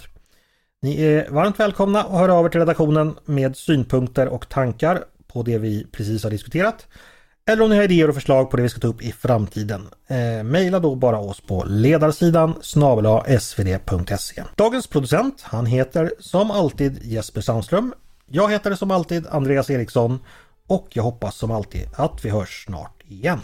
Ni är varmt välkomna att höra av er till redaktionen med synpunkter och tankar på det vi precis har diskuterat. Eller om ni har idéer och förslag på det vi ska ta upp i framtiden. Maila då bara oss på ledarsidan @svd.se. Dagens producent, han heter som alltid Jesper Sandström. Jag heter som alltid Andreas Eriksson. Och jag hoppas som alltid att vi hörs snart igen.